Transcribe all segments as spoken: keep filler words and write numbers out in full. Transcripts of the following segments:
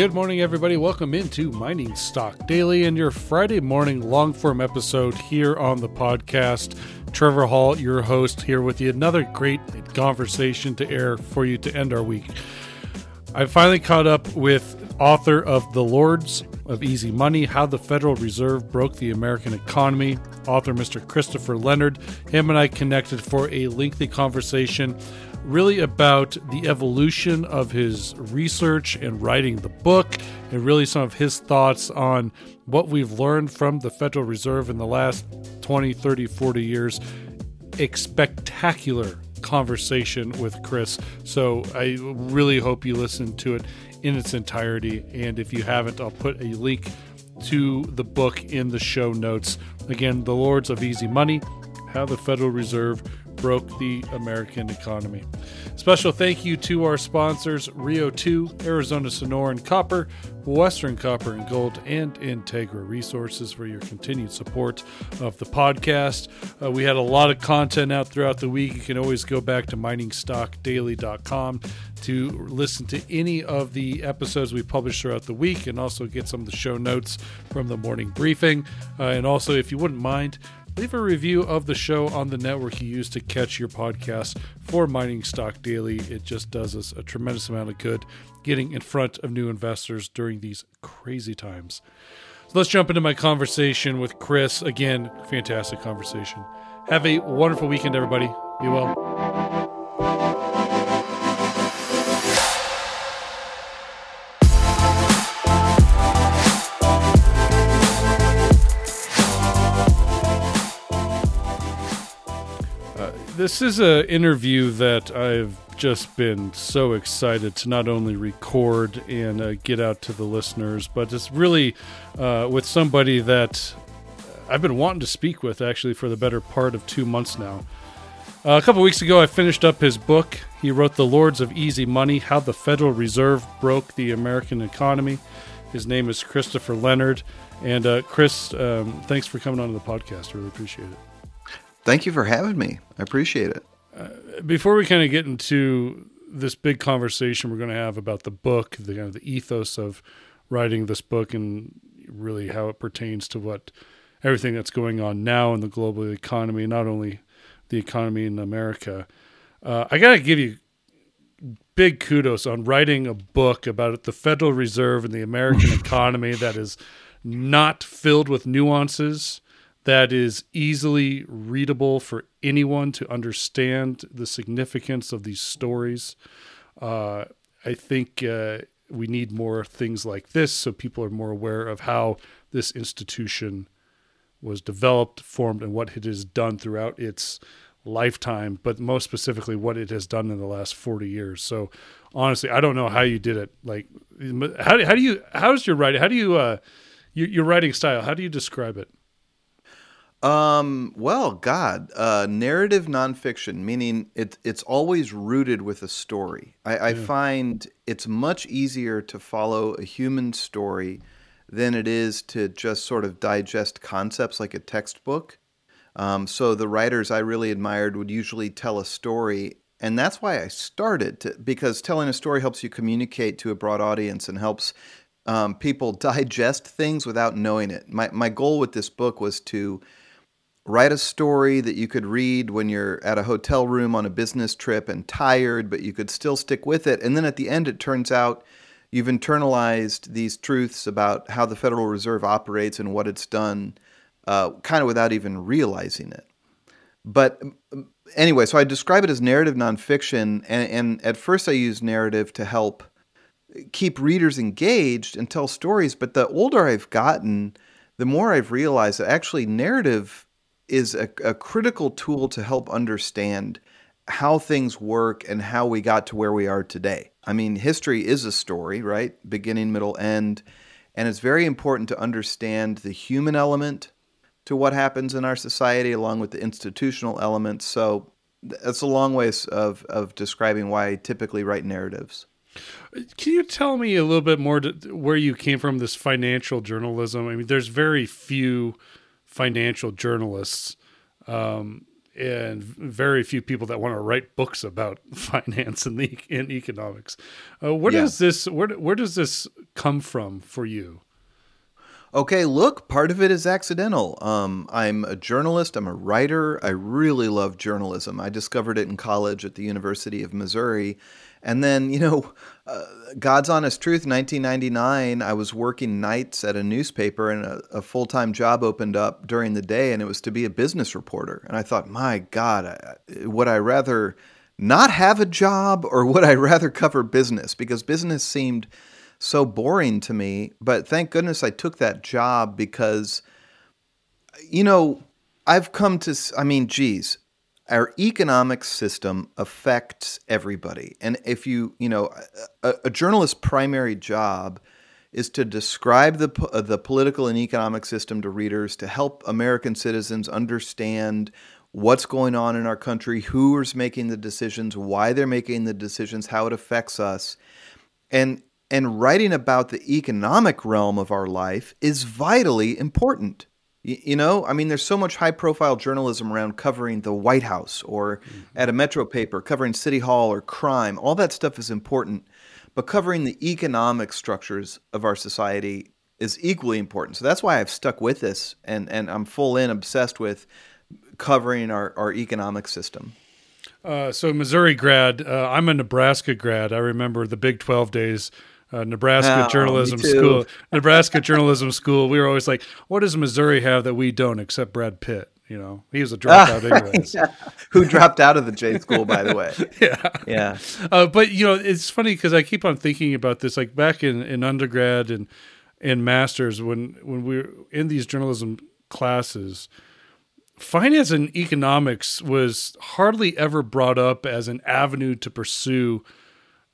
Good morning, everybody. Welcome into Mining Stock Daily and your Friday morning long-form episode here on the podcast. Trevor Hall, your host, here with you. Another great conversation to air for you to end our week. I finally caught up with author of The Lords of Easy Money, How the Federal Reserve Broke the American Economy, author Mister Christopher Leonard. Him and I connected for a lengthy conversation really about the evolution of his research and writing the book, and really some of his thoughts on what we've learned from the Federal Reserve in the last twenty, thirty, forty years. A spectacular conversation with Chris. So I really hope you listen to it in its entirety. And if you haven't, I'll put a link to the book in the show notes. Again, The Lords of Easy Money, How the Federal Reserve Broke the American Economy. Special thank you to our sponsors, Rio two, Arizona Sonoran Copper, Western Copper and Gold, and Integra Resources for your continued support of the podcast. Uh, we had a lot of content out throughout the week. You can always go back to mining stock daily dot com to listen to any of the episodes we published throughout the week and also get some of the show notes from the morning briefing. Uh, and also, if you wouldn't mind, leave a review of the show on the network you use to catch your podcast for Mining Stock Daily. It just does us a tremendous amount of good getting in front of new investors during these crazy times. So let's jump into my conversation with Chris. Again, fantastic conversation. Have a wonderful weekend, everybody. Be well. This is an interview that I've just been so excited to not only record and uh, get out to the listeners, but it's really uh, with somebody that I've been wanting to speak with actually for the better part of two months now. Uh, a couple weeks ago, I finished up his book. He wrote The Lords of Easy Money, How the Federal Reserve Broke the American Economy. His name is Christopher Leonard. And uh, Chris, um, thanks for coming on the podcast. I really appreciate it. Thank you for having me. I appreciate it. Uh, before we kind of get into this big conversation we're going to have about the book, the kind of the ethos of writing this book and really how it pertains to what everything that's going on now in the global economy, not only the economy in America, uh, I got to give you big kudos on writing a book about the Federal Reserve and the American economy that is not filled with nuances, that is easily readable for anyone to understand the significance of these stories. Uh, I think uh, we need more things like this so people are more aware of how this institution was developed, formed, and what it has done throughout its lifetime, but most specifically what it has done in the last forty years. So honestly, I don't know how you did it. Like, how, how do you, how's your writing? How do you, uh, your, your writing style, how do you describe it? Um, well, God, uh, narrative nonfiction, meaning it, it's always rooted with a story. I, yeah. I find it's much easier to follow a human story than it is to just sort of digest concepts like a textbook. Um, so the writers I really admired would usually tell a story, and that's why I started, to, because telling a story helps you communicate to a broad audience and helps um, people digest things without knowing it. My my goal with this book was to write a story that you could read when you're at a hotel room on a business trip and tired, but you could still stick with it. And then at the end, it turns out you've internalized these truths about how the Federal Reserve operates and what it's done, uh, kind of without even realizing it. But anyway, so I describe it as narrative nonfiction. And, and at first I use narrative to help keep readers engaged and tell stories. But the older I've gotten, the more I've realized that actually narrative is a, a critical tool to help understand how things work and how we got to where we are today. I mean, history is a story, right? Beginning, middle, end. And it's very important to understand the human element to what happens in our society along with the institutional element. So that's a long way of, of describing why I typically write narratives. Can you tell me a little bit more to, where you came from, this financial journalism? I mean, there's very few financial journalists um, and very few people that want to write books about finance and the and economics. Uh, where yeah. does this where where does this come from for you? Okay, look, part of it is accidental. Um, I'm a journalist. I'm a writer. I really love journalism. I discovered it in college at the University of Missouri. And then, you know, uh, God's honest truth, nineteen ninety-nine, I was working nights at a newspaper, and a, a full-time job opened up during the day, and it was to be a business reporter. And I thought, my God, I, would I rather not have a job, or would I rather cover business? Because business seemed so boring to me, but thank goodness I took that job because, you know, I've come to, I mean, geez, our economic system affects everybody. And if you, you know, a, a journalist's primary job is to describe the the political and economic system to readers, to help American citizens understand what's going on in our country, who is making the decisions, why they're making the decisions, how it affects us. And And writing about the economic realm of our life is vitally important. You, you know, I mean, there's so much high-profile journalism around covering the White House or mm-hmm. at a Metro paper, covering City Hall or crime. All that stuff is important. But covering the economic structures of our society is equally important. So that's why I've stuck with this, and, and I'm full in obsessed with covering our, our economic system. Uh, so Missouri grad, uh, I'm a Nebraska grad. I remember the Big twelve days. Uh, Nebraska oh, journalism school, Nebraska journalism school. We were always like, what does Missouri have that we don't, except Brad Pitt? You know, he was a dropout anyways. Yeah. Who dropped out of the J school, by the way. Yeah. Yeah. Uh, but, you know, it's funny because I keep on thinking about this, like back in, in undergrad and, and master's, when, when we were in these journalism classes, finance and economics was hardly ever brought up as an avenue to pursue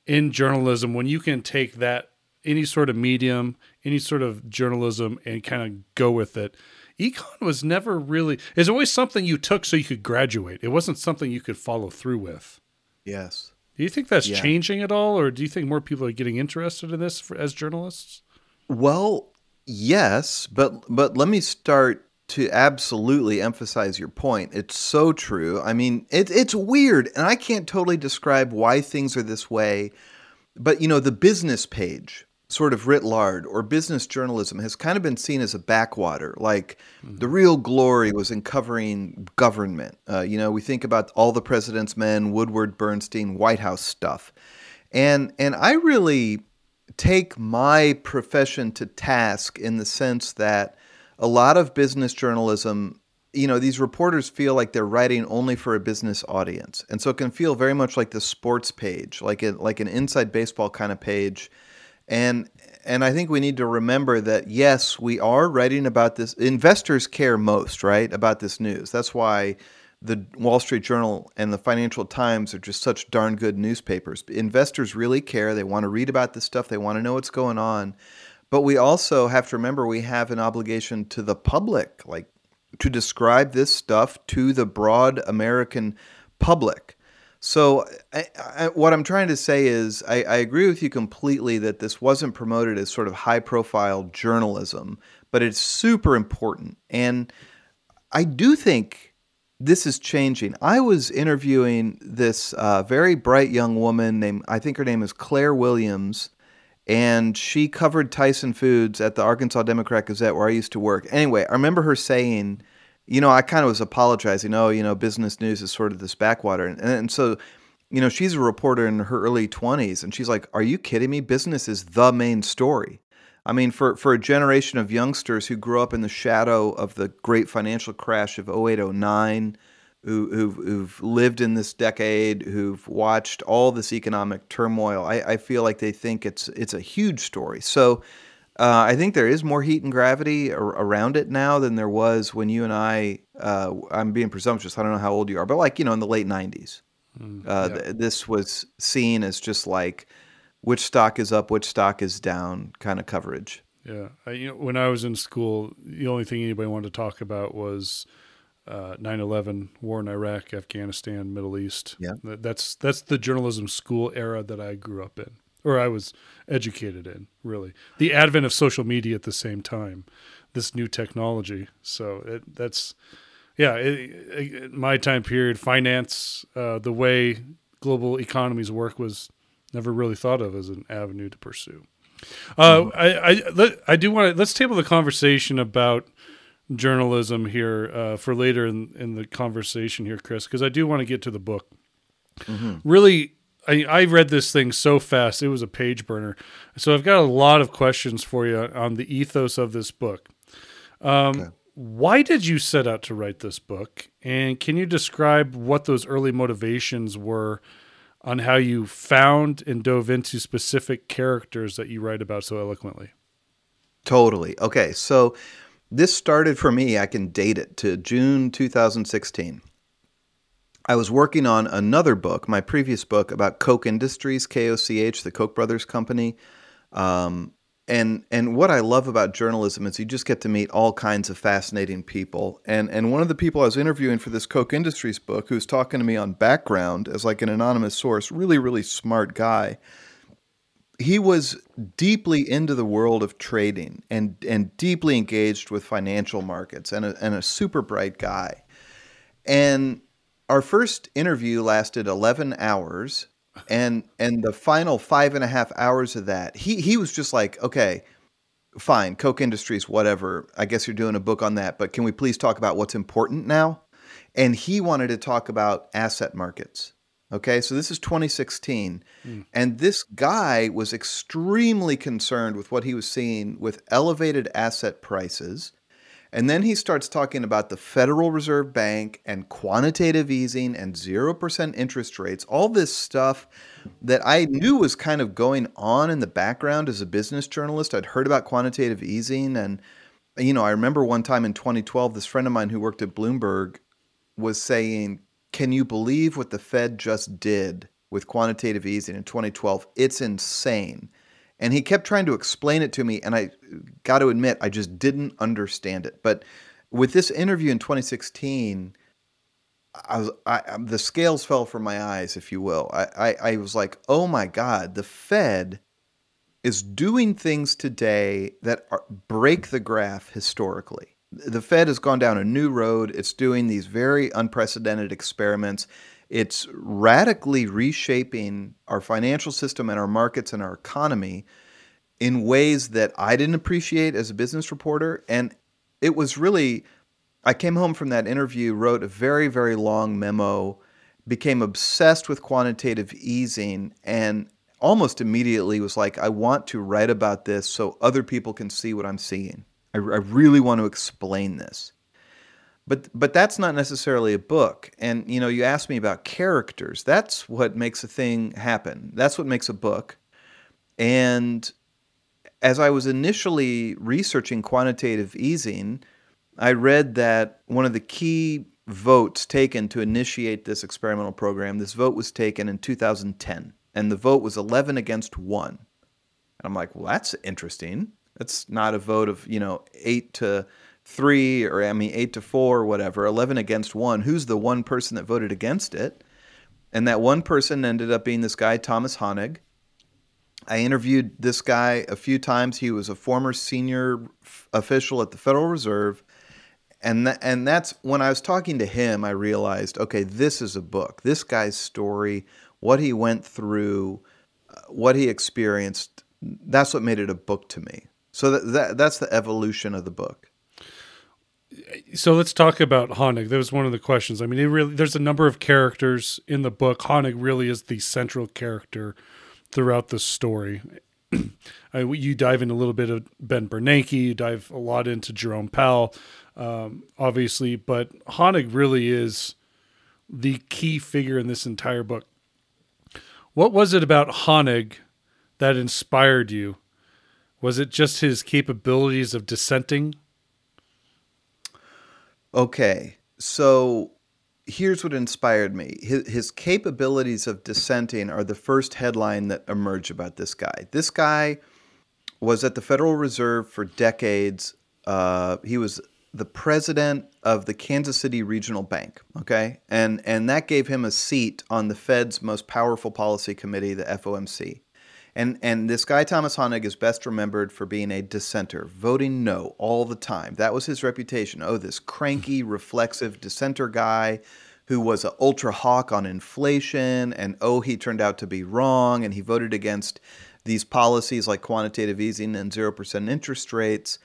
in journalism, when you can take that, any sort of medium, any sort of journalism, and kind of go with it. Econ was never really, it's always something you took so you could graduate. It wasn't something you could follow through with. Yes. Do you think that's yeah. changing at all? Or do you think more people are getting interested in this for, as journalists? Well, yes, but, but let me start to absolutely emphasize your point. It's so true. I mean, it, it's weird, and I can't totally describe why things are this way. But, you know, the business page, sort of writ large, or business journalism has kind of been seen as a backwater. Like, mm-hmm. the real glory was in covering government. Uh, you know, we think about All the President's Men, Woodward, Bernstein, White House stuff. And, and I really take my profession to task in the sense that a lot of business journalism, you know, these reporters feel like they're writing only for a business audience. And so it can feel very much like the sports page, like a, like an inside baseball kind of page. And and I think we need to remember that, yes, we are writing about this. Investors care most, right, about this news. That's why the Wall Street Journal and the Financial Times are just such darn good newspapers. Investors really care. They want to read about this stuff. They want to know what's going on. But we also have to remember we have an obligation to the public, like to describe this stuff to the broad American public. So I, I, what I'm trying to say is I, I agree with you completely that this wasn't promoted as sort of high-profile journalism, but it's super important. And I do think this is changing. I was interviewing this uh, very bright young woman named, I think her name is Claire Williams, and she covered Tyson Foods at the Arkansas Democrat Gazette, where I used to work. Anyway, I remember her saying, you know, I kind of was apologizing, oh, you know, business news is sort of this backwater. And, and so, you know, she's a reporter in her early twenties, and she's like, are you kidding me? Business is the main story. I mean, for, for a generation of youngsters who grew up in the shadow of the great financial crash of oh eight, oh nine, who, who've, who've lived in this decade, who've watched all this economic turmoil, I, I feel like they think it's it's a huge story. So uh, I think there is more heat and gravity ar- around it now than there was when you and I, uh, I'm being presumptuous, I don't know how old you are, but like, you know, in the late nineties, mm, uh, yeah. th- this was seen as just like which stock is up, which stock is down kind of coverage. Yeah. I, you know, when I was in school, the only thing anybody wanted to talk about was Uh, nine eleven, war in Iraq, Afghanistan, Middle East. Yeah. That's that's the journalism school era that I grew up in, or I was educated in, really. The advent of social media at the same time, this new technology. So it, that's, yeah, it, it, my time period, finance, uh, the way global economies work was never really thought of as an avenue to pursue. Uh, mm-hmm. I, I, let, I do want to, let's table the conversation about journalism here uh, for later in, in the conversation here, Chris, because I do want to get to the book. Mm-hmm. Really, I, I read this thing so fast. It was a page burner. So I've got a lot of questions for you on the ethos of this book. Um, okay. Why did you set out to write this book? And can you describe what those early motivations were on how you found and dove into specific characters that you write about so eloquently? Totally. Okay. So this started for me, I can date it to June two thousand sixteen. I was working on another book, my previous book, about Koch Industries, K O C H, the Koch brothers company. Um, and and what I love about journalism is you just get to meet all kinds of fascinating people. And and one of the people I was interviewing for this Koch Industries book, who was talking to me on background as like an anonymous source, really, really smart guy, he was deeply into the world of trading and and deeply engaged with financial markets and a, and a super bright guy. And our first interview lasted eleven hours, and and the final five and a half hours of that, he he was just like, okay, fine, Koch Industries, whatever. I guess you're doing a book on that, but can we please talk about what's important now? And he wanted to talk about asset markets. Okay, so this is twenty sixteen, mm. and this guy was extremely concerned with what he was seeing with elevated asset prices. And then he starts talking about the Federal Reserve Bank and quantitative easing and zero percent interest rates, all this stuff that I knew was kind of going on in the background as a business journalist. I'd heard about quantitative easing. And, you know, I remember one time in twenty twelve, this friend of mine who worked at Bloomberg was saying, can you believe what the Fed just did with quantitative easing in twenty twelve? It's insane. And he kept trying to explain it to me, and I got to admit, I just didn't understand it. But with this interview in twenty sixteen, I was, I, the scales fell from my eyes, if you will. I, I, I was like, oh my God, the Fed is doing things today that are, break the graph historically. The Fed has gone down a new road. It's doing these very unprecedented experiments. It's radically reshaping our financial system and our markets and our economy in ways that I didn't appreciate as a business reporter. And it was really, I came home from that interview, wrote a very, very long memo, became obsessed with quantitative easing, and almost immediately was like, I want to write about this so other people can see what I'm seeing. I, I really want to explain this. But but that's not necessarily a book. And, you know, you asked me about characters. That's what makes a thing happen. That's what makes a book. And as I was initially researching quantitative easing, I read that one of the key votes taken to initiate this experimental program, this vote was taken in two thousand ten. And the vote was eleven against one. And I'm like, well, that's interesting. That's not a vote of, you know, eight to... three or I mean eight to four or whatever, eleven against one. Who's the one person that voted against it? And that one person ended up being this guy, Thomas Hoenig. I interviewed this guy a few times. He was a former senior f- official at the Federal Reserve. And, th- and that's when I was talking to him, I realized, okay, this is a book. This guy's story, what he went through, uh, what he experienced, that's what made it a book to me. So that, that that's the evolution of the book. So let's talk about Hoenig. That was one of the questions. I mean, it really, there's a number of characters in the book. Hoenig really is the central character throughout the story. I, you dive into a little bit of Ben Bernanke. You dive a lot into Jerome Powell, um, obviously. But Hoenig really is the key figure in this entire book. What was it about Hoenig that inspired you? Was it just his capabilities of dissenting? Okay, so here's what inspired me. His, his capabilities of dissenting are the first headline that emerged about this guy. This guy was at the Federal Reserve for decades. Uh, he was the president of the Kansas City Regional Bank, okay? And, and that gave him a seat on the Fed's most powerful policy committee, the F O M C. And and this guy, Thomas Hoenig, is best remembered for being a dissenter, voting no all the time. That was his reputation. Oh, this cranky, reflexive dissenter guy who was an ultra hawk on inflation, and oh, he turned out to be wrong, and he voted against these policies like quantitative easing and zero percent interest rates.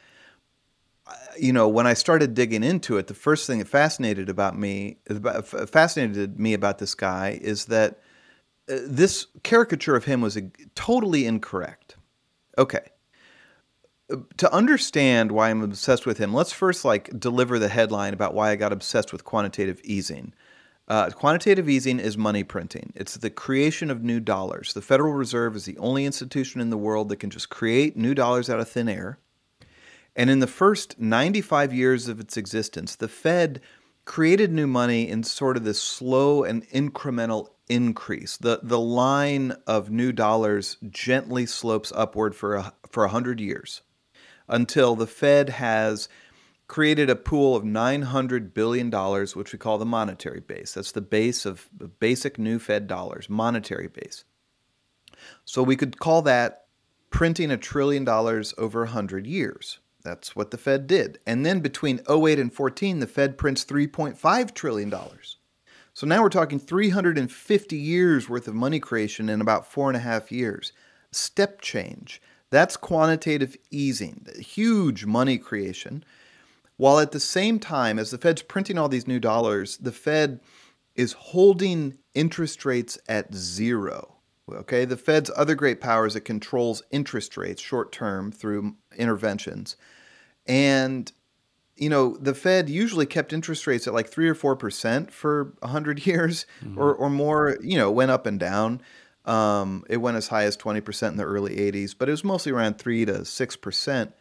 You know, when I started digging into it, the first thing that fascinated about me, fascinated me about this guy is that this caricature of him was totally incorrect. Okay. To understand why I'm obsessed with him, let's first like deliver the headline about why I got obsessed with quantitative easing. Uh, quantitative easing is money printing. It's the creation of new dollars. The Federal Reserve is the only institution in the world that can just create new dollars out of thin air. And in the first ninety-five years of its existence, the Fed created new money in sort of this slow and incremental increase. The the line of new dollars gently slopes upward for a, for one hundred years until the Fed has created a pool of nine hundred billion dollars, which we call the monetary base. That's the base of the basic new Fed dollars, monetary base. So we could call that printing a trillion dollars over one hundred years. That's what the Fed did. And then between oh eight and fourteen, the Fed prints three point five trillion dollars. So now we're talking three hundred fifty years worth of money creation in about four and a half years. Step change. That's quantitative easing, huge money creation. While at the same time, as the Fed's printing all these new dollars, the Fed is holding interest rates at zero. Okay, the Fed's other great power is it controls interest rates short-term through interventions. And, you know, the Fed usually kept interest rates at like three or four percent for one hundred years mm-hmm. or, or more. You know, it went up and down. Um, it went as high as twenty percent in the early eighties, but it was mostly around three to six percent.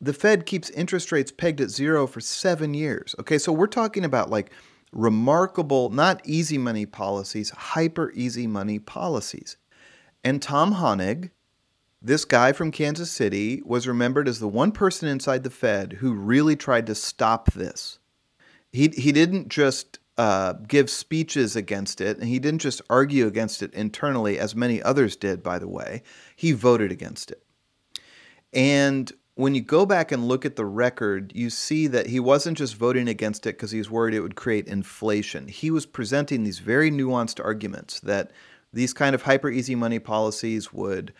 The Fed keeps interest rates pegged at zero for seven years. Okay, so we're talking about like remarkable, not easy money policies, hyper easy money policies. And Tom Hoenig, this guy from Kansas City, was remembered as the one person inside the Fed who really tried to stop this. He he didn't just uh, give speeches against it, and he didn't just argue against it internally, as many others did, by the way. He voted against it. And when you go back and look at the record, you see that he wasn't just voting against it because he was worried it would create inflation. He was presenting these very nuanced arguments that these kind of hyper easy money policies would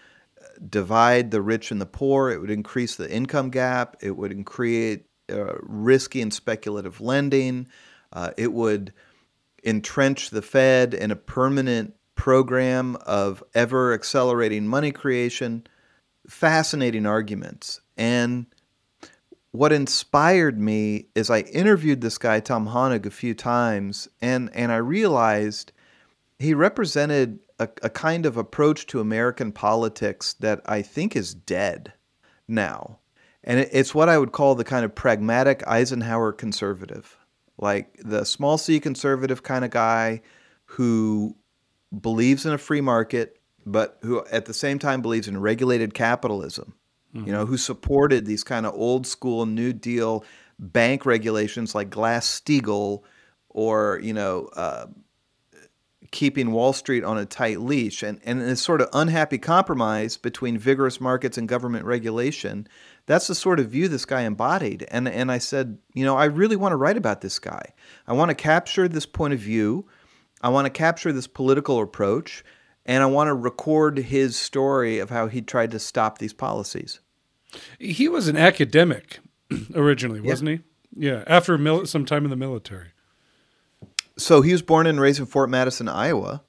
divide the rich and the poor. It would increase the income gap. It would create uh, risky and speculative lending. Uh, it would entrench the Fed in a permanent program of ever accelerating money creation. Fascinating arguments. And what inspired me is I interviewed this guy, Tom Hoenig, a few times, and, and I realized he represented a, a kind of approach to American politics that I think is dead now. And it, it's what I would call the kind of pragmatic Eisenhower conservative, like the small C conservative kind of guy who believes in a free market, but who at the same time believes in regulated capitalism. You know, who supported these kind of old school New Deal bank regulations like Glass-Steagall, or, you know, uh, keeping Wall Street on a tight leash, and, and this sort of unhappy compromise between vigorous markets and government regulation. That's the sort of view this guy embodied. And, and I said, you know, I really want to write about this guy. I want to capture this point of view. I want to capture this political approach. And I want to record his story of how he tried to stop these policies. He was an academic originally, wasn't yeah. he? Yeah, after mil- some time in the military. So he was born and raised in Fort Madison, Iowa,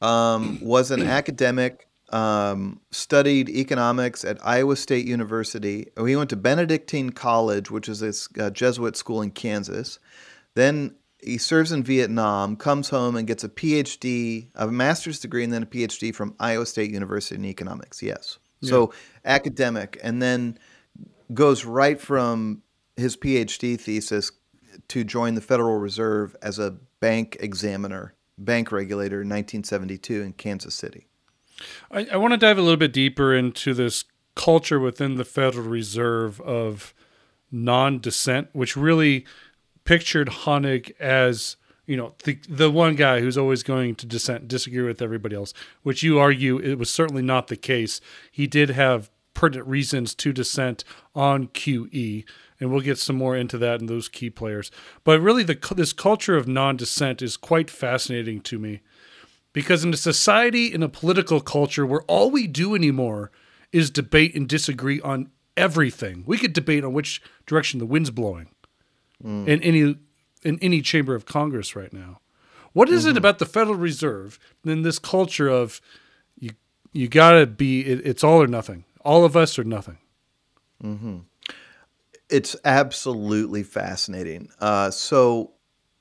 um, was an academic, um, studied economics at Iowa State University. He went to Benedictine College, which is this uh, Jesuit school in Kansas. Then he serves in Vietnam, comes home and gets a PhD, a master's degree, and then a PhD from Iowa State University in economics. Yes. Yeah. So academic, and then goes right from his PhD thesis to join the Federal Reserve as a bank examiner, bank regulator in nineteen seventy-two in Kansas City. I, I want to dive a little bit deeper into this culture within the Federal Reserve of non-dissent, which really pictured Hoenig as you know, the the one guy who's always going to dissent, disagree with everybody else, which you argue it was certainly not the case. He did have pertinent reasons to dissent on Q E, and we'll get some more into that and those key players. But really, the this culture of non-dissent is quite fascinating to me, because in a society, in a political culture where all we do anymore is debate and disagree on everything, we could debate on which direction the wind's blowing mm. in any in any chamber of Congress right now. What is mm-hmm. it about the Federal Reserve and this culture of you you gotta be it, it's all or nothing, all of us or nothing? Mm-hmm. It's absolutely fascinating. Uh, so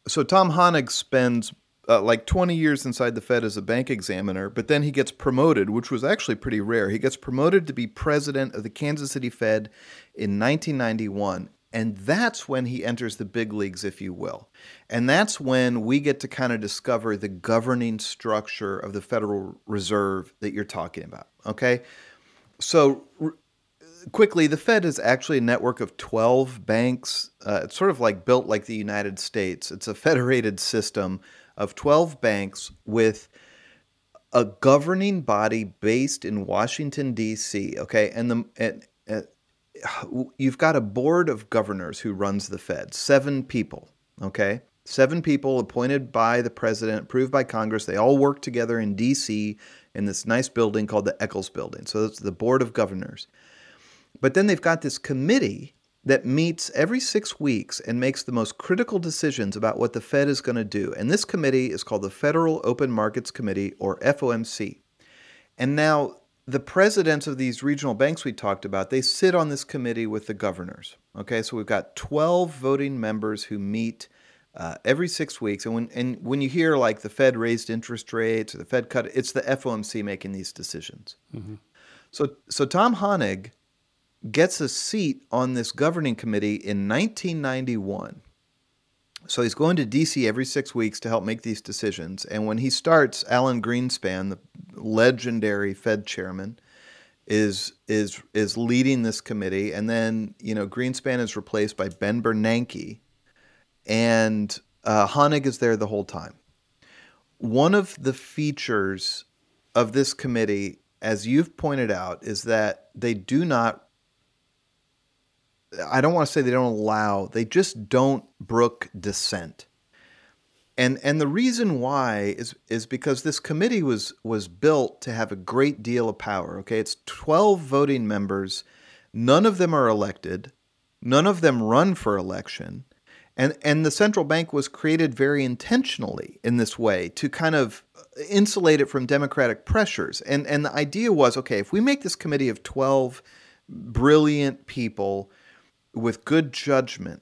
so Tom Hoenig spends Uh, like twenty years inside the Fed as a bank examiner, but then he gets promoted, which was actually pretty rare. He gets promoted to be president of the Kansas City Fed in nineteen ninety-one, and that's when he enters the big leagues, if you will. And that's when we get to kind of discover the governing structure of the Federal Reserve that you're talking about, okay? So r- quickly, the Fed is actually a network of twelve banks. Uh, it's sort of like built like the United States. It's a federated system of twelve banks with a governing body based in Washington, D C, okay? And the and, and you've got a board of governors who runs the Fed, seven people, okay? Seven people appointed by the president, approved by Congress. They all work together in D C in this nice building called the Eccles Building. So that's the board of governors. But then they've got this committee that meets every six weeks and makes the most critical decisions about what the Fed is going to do. And this committee is called the Federal Open Markets Committee, or F O M C. And now the presidents of these regional banks we talked about, they sit on this committee with the governors. Okay, so we've got twelve voting members who meet uh, every six weeks. And when, and when you hear like the Fed raised interest rates or the Fed cut, it's the F O M C making these decisions. Mm-hmm. So, so Tom Hoenig gets a seat on this governing committee in nineteen ninety-one. So he's going to D C every six weeks to help make these decisions. And when he starts, Alan Greenspan, the legendary Fed chairman, is is is leading this committee. And then, you know, Greenspan is replaced by Ben Bernanke, and uh, Hoenig is there the whole time. One of the features of this committee, as you've pointed out, is that they do not I don't want to say they don't allow, they just don't brook dissent. And and the reason why is is because this committee was was built to have a great deal of power, okay? It's twelve voting members. None of them are elected. None of them run for election. And and the central bank was created very intentionally in this way to kind of insulate it from democratic pressures. And and the idea was, okay, if we make this committee of twelve brilliant people with good judgment,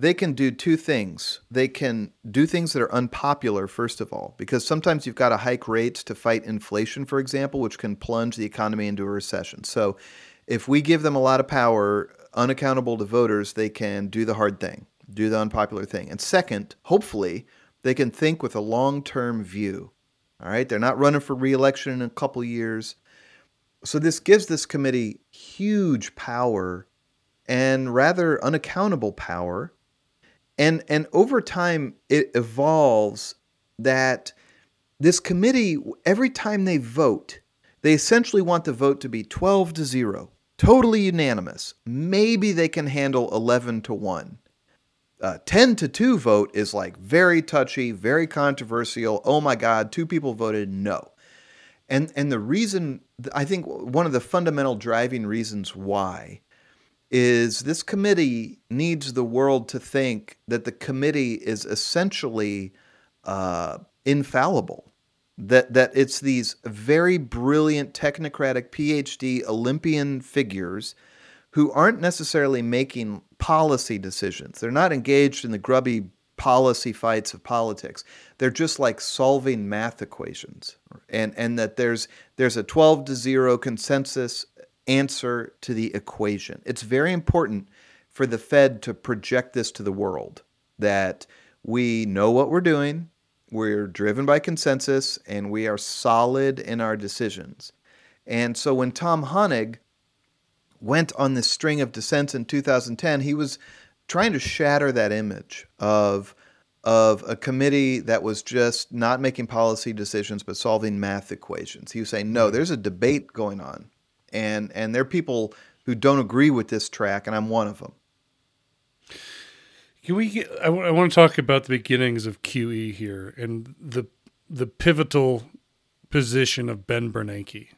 they can do two things. They can do things that are unpopular, first of all, because sometimes you've got to hike rates to fight inflation, for example, which can plunge the economy into a recession. So if we give them a lot of power, unaccountable to voters, they can do the hard thing, do the unpopular thing. And second, hopefully, they can think with a long-term view. All right, they're not running for re-election in a couple years. So this gives this committee huge power, and rather unaccountable power. And and over time, it evolves that this committee, every time they vote, they essentially want the vote to be twelve to zero, totally unanimous. Maybe they can handle eleven to one. Uh, ten to two vote is like very touchy, very controversial. Oh my God, two people voted no. And, and the reason, I think one of the fundamental driving reasons why is this committee needs the world to think that the committee is essentially uh, infallible, that that it's these very brilliant technocratic P H D Olympian figures who aren't necessarily making policy decisions. They're not engaged in the grubby policy fights of politics. They're just like solving math equations, and and that there's there's a twelve to zero consensus answer to the equation. It's very important for the Fed to project this to the world, that we know what we're doing, we're driven by consensus, and we are solid in our decisions. And so when Tom Hoenig went on this string of dissents in two thousand ten, he was trying to shatter that image of of a committee that was just not making policy decisions but solving math equations. He was saying, no, there's a debate going on, and and there are people who don't agree with this track, and I'm one of them. Can we get, I, w- I want to talk about the beginnings of Q E here and the the pivotal position of Ben Bernanke,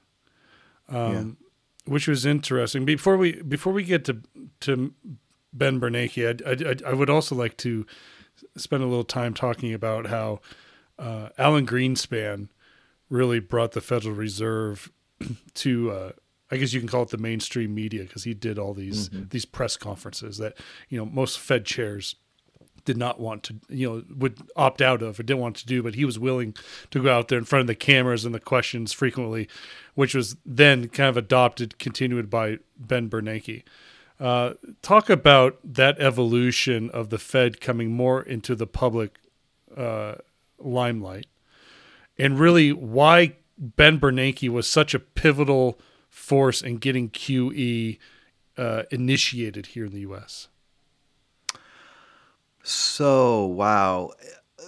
um, yeah. which was interesting. Before we before we get to to Ben Bernanke, I, I, I would also like to spend a little time talking about how uh, Alan Greenspan really brought the Federal Reserve to. Uh, I guess you can call it the mainstream media, because he did all these mm-hmm. these press conferences that, you know, most Fed chairs did not want to, you know, would opt out of or didn't want to do, but he was willing to go out there in front of the cameras and the questions frequently, which was then kind of adopted, continued by Ben Bernanke. Uh, talk about that evolution of the Fed coming more into the public uh, limelight, and really why Ben Bernanke was such a pivotal force in getting Q E uh, initiated here in the U S. So, wow. Uh,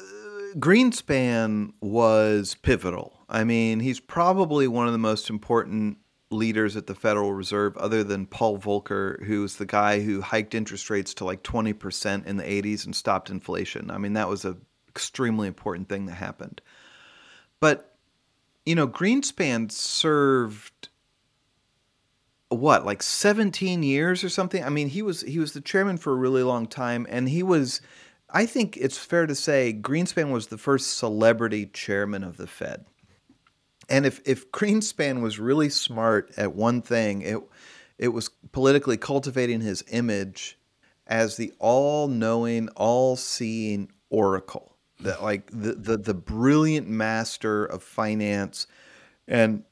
Greenspan was pivotal. I mean, he's probably one of the most important leaders at the Federal Reserve, other than Paul Volcker, who's the guy who hiked interest rates to like twenty percent in the eighties and stopped inflation. I mean, that was an extremely important thing that happened. But, you know, Greenspan served what, like seventeen years or something? I mean, he was he was the chairman for a really long time, and he was, I think it's fair to say, Greenspan was the first celebrity chairman of the Fed. And if if Greenspan was really smart at one thing, it it was politically cultivating his image as the all-knowing, all-seeing oracle, that like the the, the brilliant master of finance. And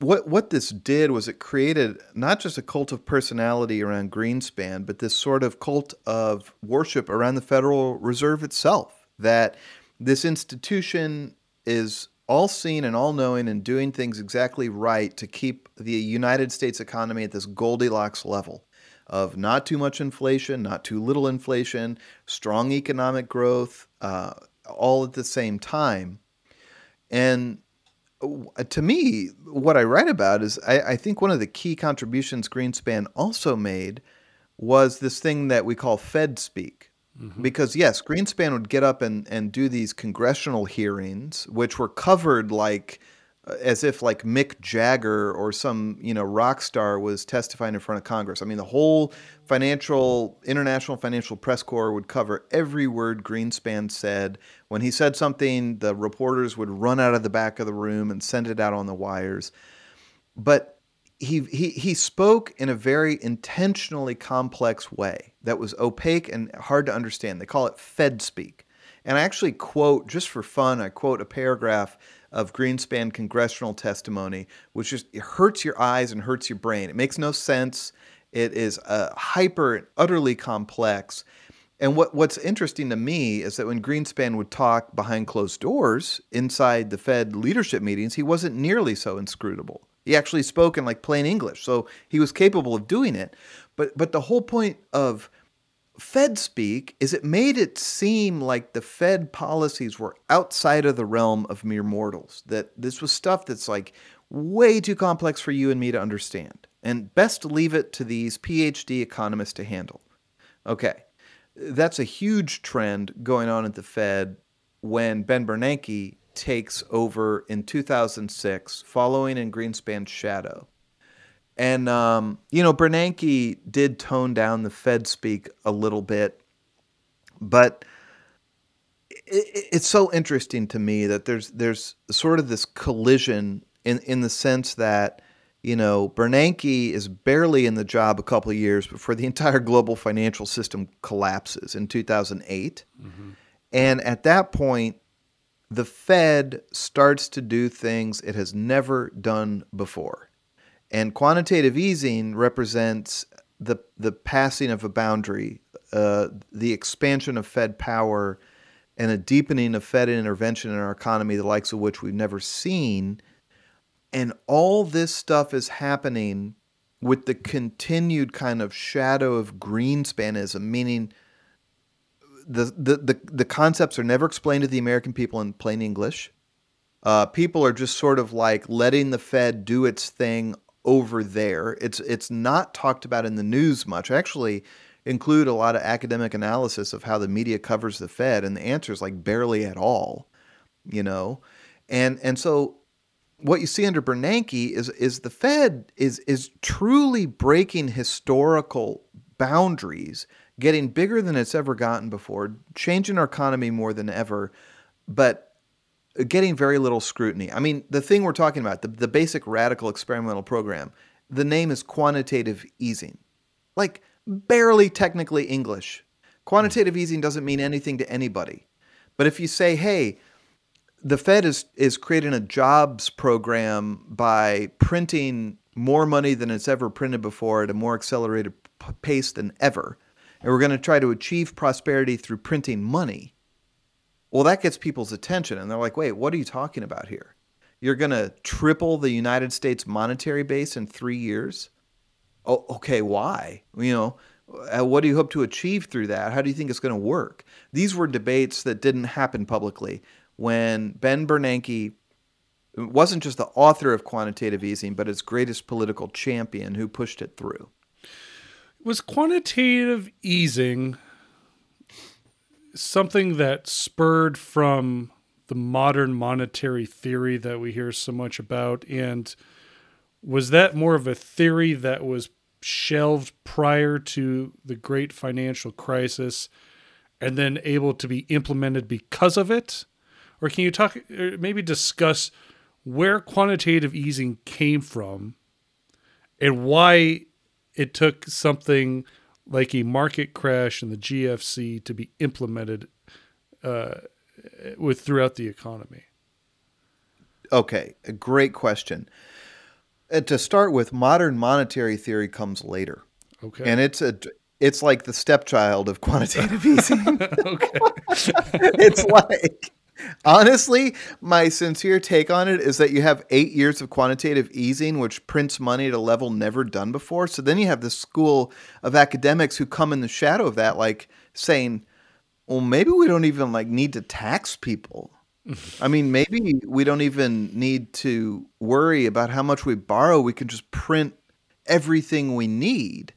What what this did was it created not just a cult of personality around Greenspan, but this sort of cult of worship around the Federal Reserve itself, that this institution is all-seeing and all-knowing and doing things exactly right to keep the United States economy at this Goldilocks level of not too much inflation, not too little inflation, strong economic growth, uh, all at the same time. And to me, what I write about is I, I think one of the key contributions Greenspan also made was this thing that we call Fed speak. Mm-hmm. Because, yes, Greenspan would get up and, and do these congressional hearings, which were covered like as if like Mick Jagger or some, you know, rock star was testifying in front of Congress. I mean, the whole financial, international financial press corps would cover every word Greenspan said. When he said something, the reporters would run out of the back of the room and send it out on the wires. But he he he spoke in a very intentionally complex way that was opaque and hard to understand. They call it Fed speak. And I actually quote, just for fun, I quote a paragraph of Greenspan congressional testimony, which just it hurts your eyes and hurts your brain. It makes no sense. It is uh, hyper and utterly complex. And what what's interesting to me is that when Greenspan would talk behind closed doors inside the Fed leadership meetings, he wasn't nearly so inscrutable. He actually spoke in like plain English, so he was capable of doing it. But but the whole point of Fed speak is it made it seem like the Fed policies were outside of the realm of mere mortals, that this was stuff that's like way too complex for you and me to understand, and best leave it to these PhD economists to handle. Okay, that's a huge trend going on at the Fed when Ben Bernanke takes over in two thousand six, following in Greenspan's shadow. And, um, you know, Bernanke did tone down the Fed speak a little bit, but it, it's so interesting to me that there's there's sort of this collision in, in the sense that, you know, Bernanke is barely in the job a couple of years before the entire global financial system collapses in two thousand eight. Mm-hmm. And at that point, the Fed starts to do things it has never done before. And quantitative easing represents the the passing of a boundary, uh, the expansion of Fed power, and a deepening of Fed intervention in our economy, the likes of which we've never seen. And all this stuff is happening with the continued kind of shadow of Greenspanism, meaning the, the the the concepts are never explained to the American people in plain English. Uh, people are just sort of like letting the Fed do its thing over there. It's it's not talked about in the news much. I actually include a lot of academic analysis of how the media covers the Fed, and the answer is like barely at all, you know. And and so what you see under Bernanke is is the Fed is is truly breaking historical boundaries, getting bigger than it's ever gotten before, changing our economy more than ever, but getting very little scrutiny. I mean, the thing we're talking about, the, the basic radical experimental program, the name is quantitative easing, like barely technically English. Quantitative easing doesn't mean anything to anybody. But if you say, hey, the Fed is is creating a jobs program by printing more money than it's ever printed before at a more accelerated p- pace than ever, and we're going to try to achieve prosperity through printing money, well, that gets people's attention, and they're like, wait, what are you talking about here? You're going to triple the United States monetary base in three years? Oh, okay, why? You know, what do you hope to achieve through that? How do you think it's going to work? These were debates that didn't happen publicly when Ben Bernanke wasn't just the author of quantitative easing, but its greatest political champion who pushed it through. Was quantitative easing something that spurred from the modern monetary theory that we hear so much about? And was that more of a theory that was shelved prior to the great financial crisis and then able to be implemented because of it? Or can you talk, or maybe discuss where quantitative easing came from and why it took something like a market crash in the G F C to be implemented uh, with throughout the economy? Okay, a great question. Uh, to start with, modern monetary theory comes later. Okay, and it's a it's like the stepchild of quantitative easing. Okay, it's like, honestly, my sincere take on it is that you have eight years of quantitative easing, which prints money at a level never done before. So then you have this school of academics who come in the shadow of that, like saying, well, maybe we don't even like need to tax people. I mean, maybe we don't even need to worry about how much we borrow. We can just print everything we need.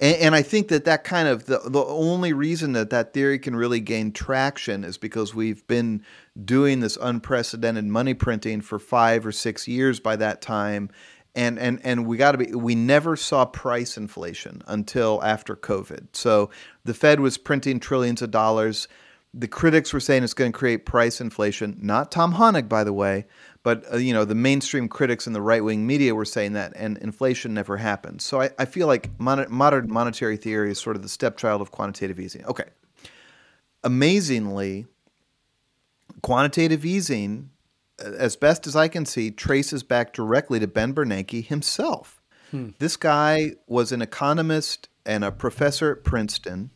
And I think that that kind of the, the only reason that that theory can really gain traction is because we've been doing this unprecedented money printing for five or six years by that time. And and and we got to be we never saw price inflation until after COVID. So the Fed was printing trillions of dollars. The critics were saying it's going to create price inflation. Not Tom Hoenig, by the way, but uh, you know, the mainstream critics and the right-wing media were saying that, and inflation never happened. So I, I feel like mon- modern monetary theory is sort of the stepchild of quantitative easing. Okay. Amazingly, quantitative easing, as best as I can see, traces back directly to Ben Bernanke himself. Hmm. This guy was an economist and a professor at Princeton.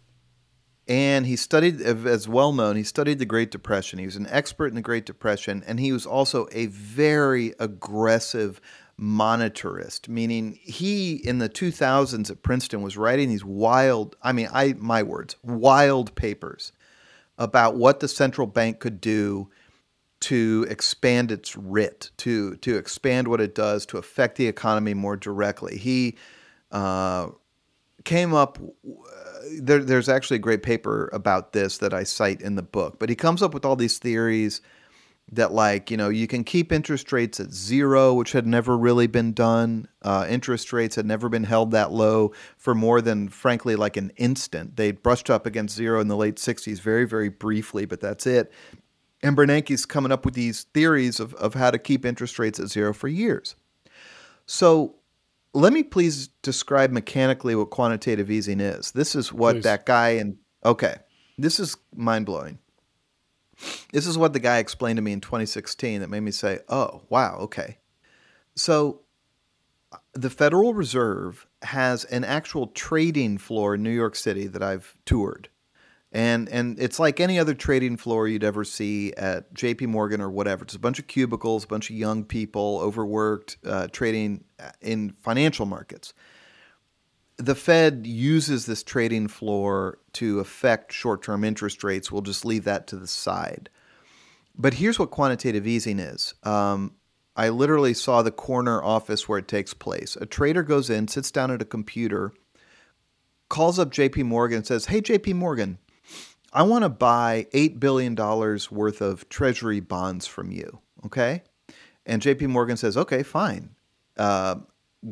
And he studied, as well known, he studied the Great Depression. He was an expert in the Great Depression, and he was also a very aggressive monetarist, meaning he, in the two thousands at Princeton, was writing these wild, I mean, I my words, wild papers about what the central bank could do to expand its R I T, to, to expand what it does, to affect the economy more directly. He uh, came up... There, there's actually a great paper about this that I cite in the book, but he comes up with all these theories that, like, you know, you can keep interest rates at zero, which had never really been done. Uh, interest rates had never been held that low for more than, frankly, like an instant. They brushed up against zero in the late sixties very, very briefly, but that's it. And Bernanke's coming up with these theories of, of how to keep interest rates at zero for years. So let me please describe mechanically what quantitative easing is. This is what please. that guy in okay, this is mind-blowing. This is what the guy explained to me in twenty sixteen that made me say, oh, wow, okay. So the Federal Reserve has an actual trading floor in New York City that I've toured. And and it's like any other trading floor you'd ever see at J P Morgan or whatever. It's a bunch of cubicles, a bunch of young people, overworked, uh, trading in financial markets. the Fed uses this trading floor to affect short-term interest rates. We'll just leave that to the side. But here's what quantitative easing is. Um, I literally saw the corner office where it takes place. A trader goes in, sits down at a computer, calls up J P Morgan and says, hey, J P Morgan, I want to buy eight billion dollars worth of treasury bonds from you, okay? And J P Morgan says, okay, fine. Uh,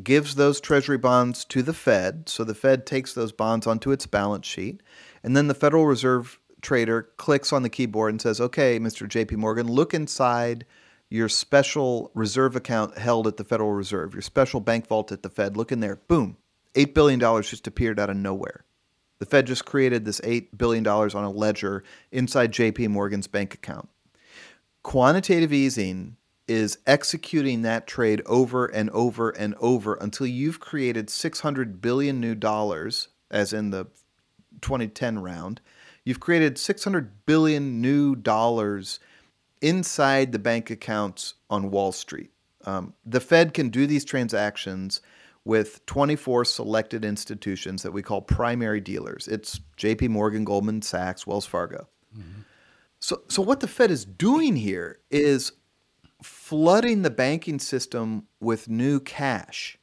gives those treasury bonds to the Fed. So the Fed takes those bonds onto its balance sheet. And then the Federal Reserve trader clicks on the keyboard and says, okay, Mister J P Morgan, look inside your special reserve account held at the Federal Reserve, your special bank vault at the Fed. Look in there. Boom. eight billion dollars just appeared out of nowhere. The Fed just created this eight billion dollars on a ledger inside J P Morgan's bank account. Quantitative easing is executing that trade over and over and over until you've created six hundred billion dollars new dollars, as in the twenty ten round. You've created six hundred billion dollars new dollars inside the bank accounts on Wall Street. Um, the Fed can do these transactions with twenty-four selected institutions that we call primary dealers. It's J P Morgan, Goldman Sachs, Wells Fargo. Mm-hmm. So, so what the Fed is doing here is flooding the banking system with new cash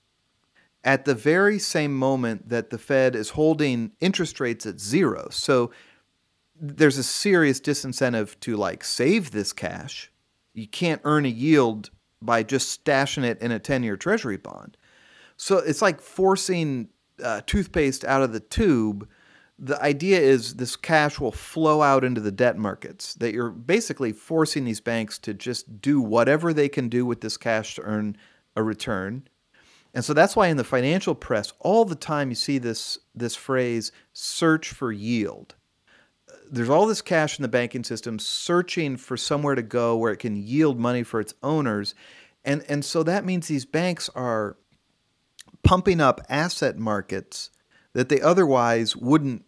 at the very same moment that the Fed is holding interest rates at zero. So there's a serious disincentive to like save this cash. You can't earn a yield by just stashing it in a ten-year treasury bond. So it's like forcing uh, toothpaste out of the tube. The idea is this cash will flow out into the debt markets, that you're basically forcing these banks to just do whatever they can do with this cash to earn a return. And so that's why in the financial press, all the time you see this, this phrase, search for yield. There's all this cash in the banking system searching for somewhere to go where it can yield money for its owners. And, and so that means these banks are pumping up asset markets that they otherwise wouldn't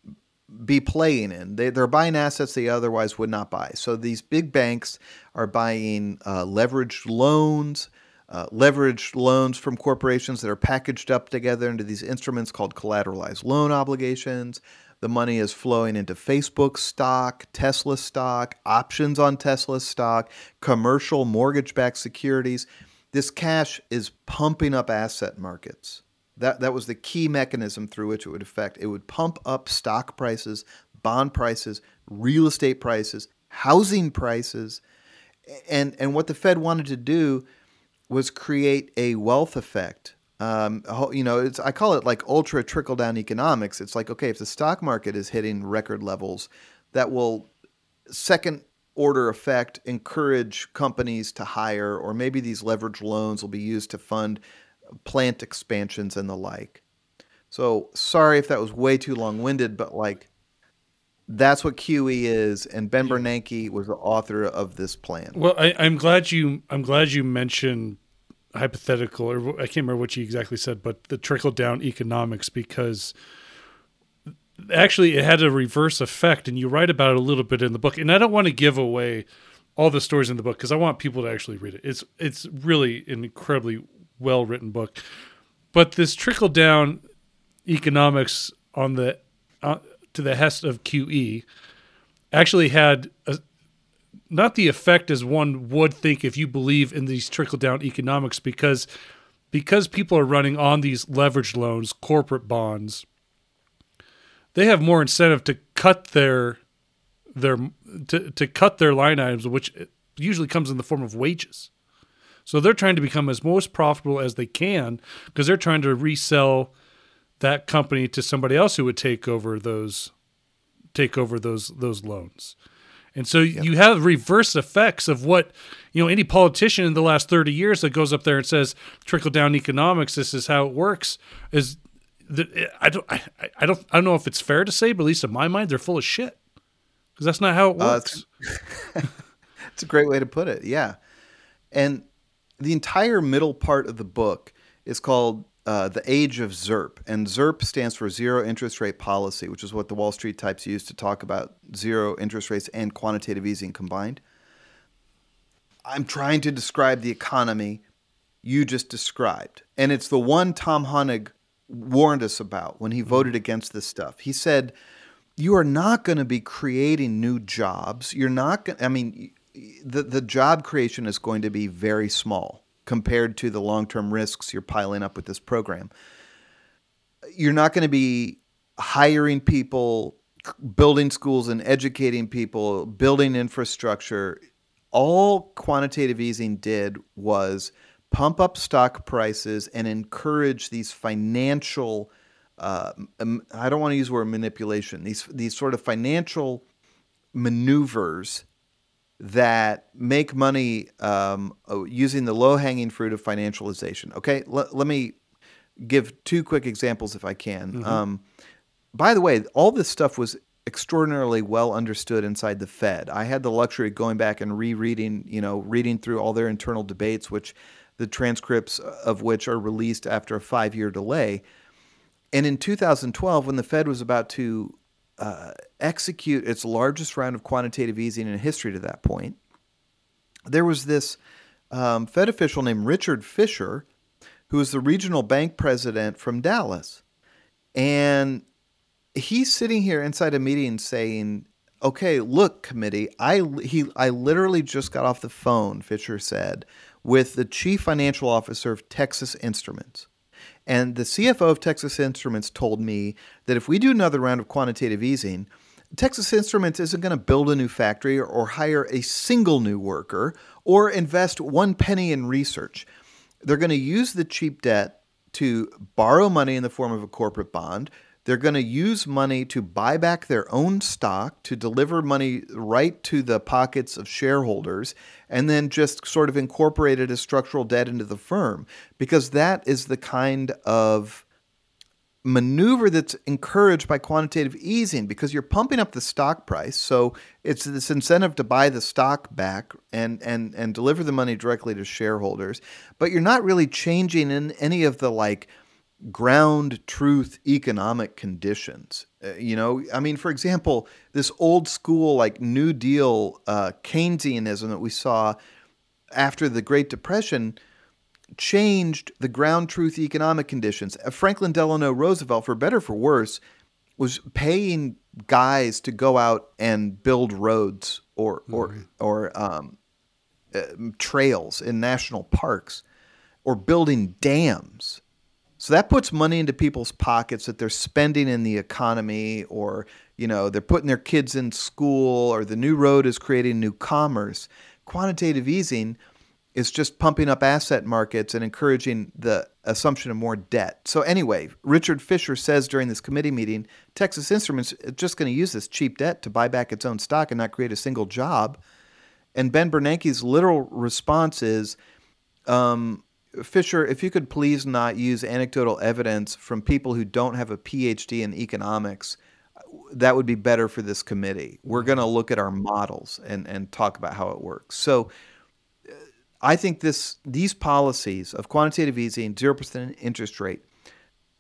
be playing in. They, they're buying assets they otherwise would not buy. So these big banks are buying uh, leveraged loans, uh, leveraged loans from corporations that are packaged up together into these instruments called collateralized loan obligations. The money is flowing into Facebook stock, Tesla stock, options on Tesla stock, commercial mortgage-backed securities. This cash is pumping up asset markets. That that was the key mechanism through which it would affect. It would pump up stock prices, bond prices, real estate prices, housing prices. And, and what the Fed wanted to do was create a wealth effect. Um, you know, it's I call it like ultra trickle-down economics. It's like, okay, if the stock market is hitting record levels, that will second order effect, encourage companies to hire, or maybe these leverage loans will be used to fund plant expansions and the like. So sorry if that was way too long-winded, but like that's what Q E is, and Ben Bernanke was the author of this plan. Well, I, I'm glad you I'm glad you mentioned hypothetical, or I can't remember what you exactly said, but the trickle-down economics, because actually, it had a reverse effect, and you write about it a little bit in the book. And I don't want to give away all the stories in the book because I want people to actually read it. It's it's really an incredibly well-written book. But this trickle-down economics on the uh, to the behest of Q E actually had a, not the effect as one would think if you believe in these trickle-down economics, because because people are running on these leveraged loans, corporate bonds. They have more incentive to cut their their to, to cut their line items, which usually comes in the form of wages. So they're trying to become as most profitable as they can because they're trying to resell that company to somebody else who would take over those take over those those loans. And so yep. You have reverse effects of what, you know, any politician in the last thirty years that goes up there and says trickle down economics, this is how it works, is I don't, I, I don't, I don't know if it's fair to say, but at least in my mind, they're full of shit because that's not how it works. Uh, it's, it's a great way to put it. Yeah, and the entire middle part of the book is called uh, "The Age of Z I R P," and Z I R P stands for zero interest rate policy, which is what the Wall Street types use to talk about zero interest rates and quantitative easing combined. I'm trying to describe the economy you just described, and it's the one Tom Hoenig warned us about when he voted against this stuff. He said, you are not going to be creating new jobs. You're not going to, I mean, the, the job creation is going to be very small compared to the long-term risks you're piling up with this program. You're not going to be hiring people, building schools and educating people, building infrastructure. All quantitative easing did was pump up stock prices and encourage these financial, uh, I don't want to use the word manipulation, these these sort of financial maneuvers that make money um, using the low-hanging fruit of financialization. Okay, L- let me give two quick examples if I can. Mm-hmm. Um, by the way, all this stuff was extraordinarily well understood inside the Fed. I had the luxury of going back and rereading, you know, reading through all their internal debates, which the transcripts of which are released after a five-year delay. And in two thousand twelve, when the Fed was about to uh, execute its largest round of quantitative easing in history to that point, there was this um, Fed official named Richard Fisher, who was the regional bank president from Dallas. And he's sitting here inside a meeting saying, okay, look, committee, I, he, I literally just got off the phone, Fisher said, with the chief financial officer of Texas Instruments. And the C F O of Texas Instruments told me that if we do another round of quantitative easing, Texas Instruments isn't going to build a new factory or hire a single new worker or invest one penny in research. They're going to use the cheap debt to borrow money in the form of a corporate bond. They're going to use money to buy back their own stock, to deliver money right to the pockets of shareholders, and then just sort of incorporate it as structural debt into the firm, because that is the kind of maneuver that's encouraged by quantitative easing, because you're pumping up the stock price. So it's this incentive to buy the stock back and and and deliver the money directly to shareholders. But you're not really changing in any of the like ground truth economic conditions. Uh, you know, I mean, for example, this old school like New Deal uh, Keynesianism that we saw after the Great Depression changed the ground truth economic conditions. Uh, Franklin Delano Roosevelt, for better or for worse, was paying guys to go out and build roads or mm-hmm. or or um, uh, trails in national parks or building dams. So that puts money into people's pockets that they're spending in the economy, or, you know, they're putting their kids in school, or the new road is creating new commerce. Quantitative easing is just pumping up asset markets and encouraging the assumption of more debt. So anyway, Richard Fisher says during this committee meeting, Texas Instruments is just going to use this cheap debt to buy back its own stock and not create a single job. And Ben Bernanke's literal response is, um, Fisher, if you could please not use anecdotal evidence from people who don't have a P H D in economics, that would be better for this committee. We're going to look at our models and, and talk about how it works. So I think this these policies of quantitative easing, zero percent interest rate,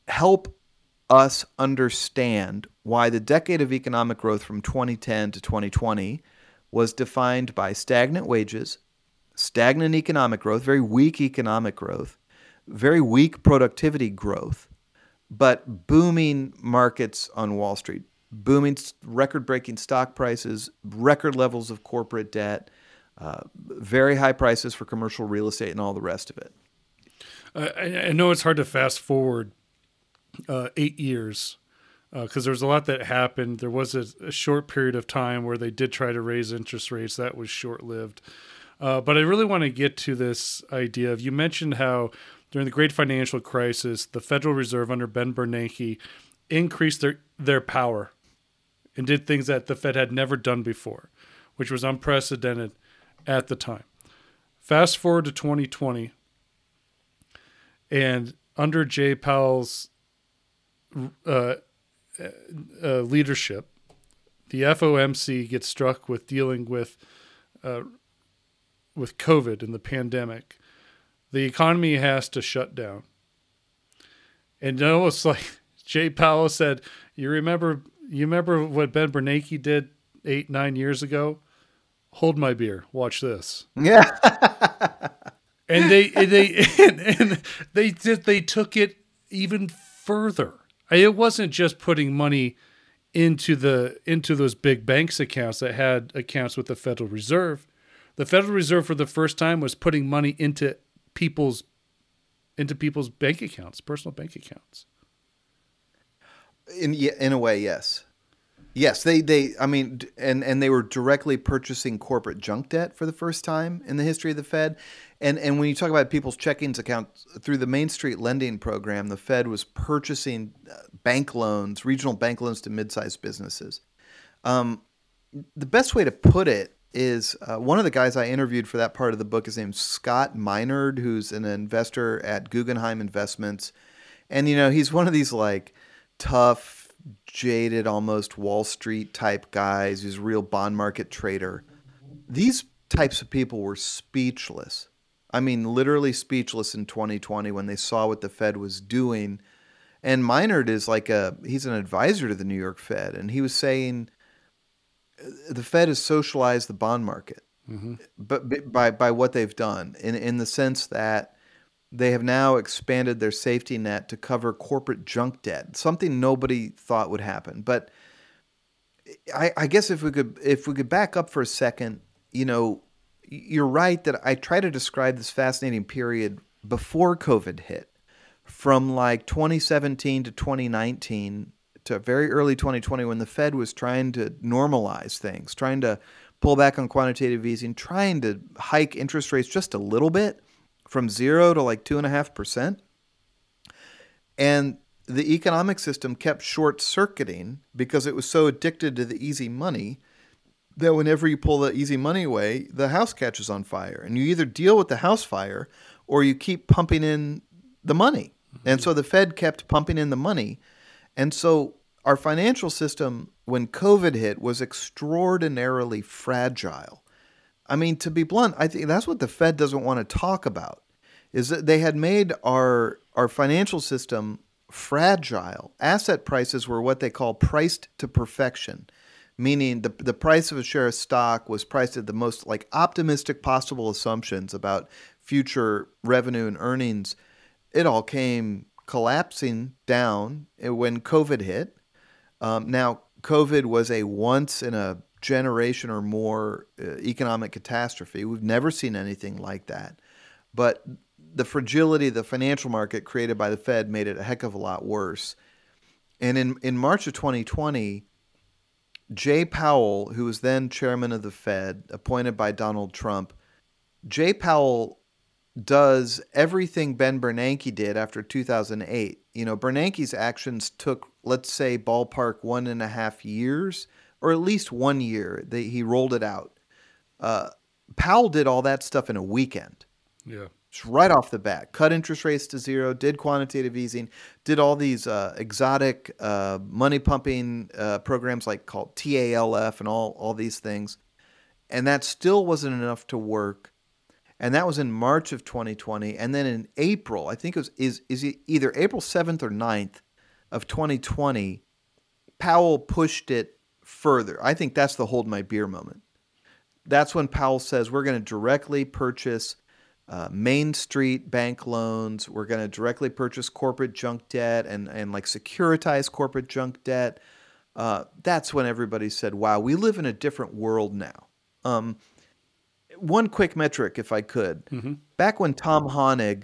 help us understand why the decade of economic growth from twenty ten to twenty twenty was defined by stagnant wages, stagnant economic growth, very weak economic growth, very weak productivity growth, but booming markets on Wall Street, booming record-breaking stock prices, record levels of corporate debt, uh, very high prices for commercial real estate, and all the rest of it. Uh, I, I know it's hard to fast forward uh, eight years because uh, there was a lot that happened. There was a, a short period of time where they did try to raise interest rates. That was short-lived. Uh, but I really want to get to this idea of, you mentioned how during the great financial crisis, the Federal Reserve under Ben Bernanke increased their, their power and did things that the Fed had never done before, which was unprecedented at the time. Fast forward to twenty twenty, and under Jay Powell's uh, uh, leadership, the F O M C gets struck with dealing with uh, with COVID and the pandemic. The economy has to shut down. And it's like Jay Powell said, you remember you remember what Ben Bernanke did eight, nine years ago? Hold my beer. Watch this. Yeah. and they and they and, and they did they took it even further. It wasn't just putting money into the into those big banks accounts that had accounts with the Federal Reserve. The Federal Reserve, for the first time, was putting money into people's into people's bank accounts, personal bank accounts. In in a way, yes, yes. They they I mean, and and they were directly purchasing corporate junk debt for the first time in the history of the Fed. And and when you talk about people's checkings accounts through the Main Street lending program, the Fed was purchasing bank loans, regional bank loans to mid-sized businesses. Um, the best way to put it is uh, one of the guys I interviewed for that part of the book is named Scott Minerd, who's an investor at Guggenheim Investments. And, you know, he's one of these like tough, jaded, almost Wall Street type guys. He's a real bond market trader. These types of people were speechless. I mean, literally speechless in twenty twenty when they saw what the Fed was doing. And Minerd is like a, he's an advisor to the New York Fed. And he was saying, the Fed has socialized the bond market, mm-hmm. but by by what they've done, in in the sense that they have now expanded their safety net to cover corporate junk debt, something nobody thought would happen. But I, I guess if we could if we could back up for a second, you know, you're right that I try to describe this fascinating period before COVID hit, from like twenty seventeen to twenty nineteen. To very early twenty twenty when the Fed was trying to normalize things, trying to pull back on quantitative easing, trying to hike interest rates just a little bit from zero to like two and a half percent. And the economic system kept short-circuiting because it was so addicted to the easy money that whenever you pull the easy money away, the house catches on fire. And you either deal with the house fire or you keep pumping in the money. Mm-hmm. And so the Fed kept pumping in the money. And so our financial system, when COVID hit, was extraordinarily fragile. I mean, to be blunt, I think that's what the Fed doesn't want to talk about, is that they had made our our financial system fragile. Asset prices were what they call priced to perfection, meaning the, the price of a share of stock was priced at the most like optimistic possible assumptions about future revenue and earnings. It all came collapsing down when COVID hit. Um, now, COVID was a once in a generation or more uh, economic catastrophe. We've never seen anything like that. But the fragility of the financial market created by the Fed made it a heck of a lot worse. And in, in March of twenty twenty, Jay Powell, who was then chairman of the Fed, appointed by Donald Trump, Jay Powell does everything Ben Bernanke did after two thousand eight. You know, Bernanke's actions took, let's say, ballpark one and a half years, or at least one year. They, he rolled it out. Uh, Powell did all that stuff in a weekend. Yeah. Just right off the bat. Cut interest rates to zero, did quantitative easing, did all these uh, exotic uh, money-pumping uh, programs like called T A L F and all, all these things. And that still wasn't enough to work. And that was in March of twenty twenty. And then in April, I think it was is, is either April seventh or ninth of twenty twenty, Powell pushed it further. I think that's the hold my beer moment. That's when Powell says, we're going to directly purchase uh, Main Street bank loans. We're going to directly purchase corporate junk debt and, and like securitize corporate junk debt. Uh, that's when everybody said, wow, we live in a different world now. Um One quick metric, if I could. Mm-hmm. Back when Tom Hoenig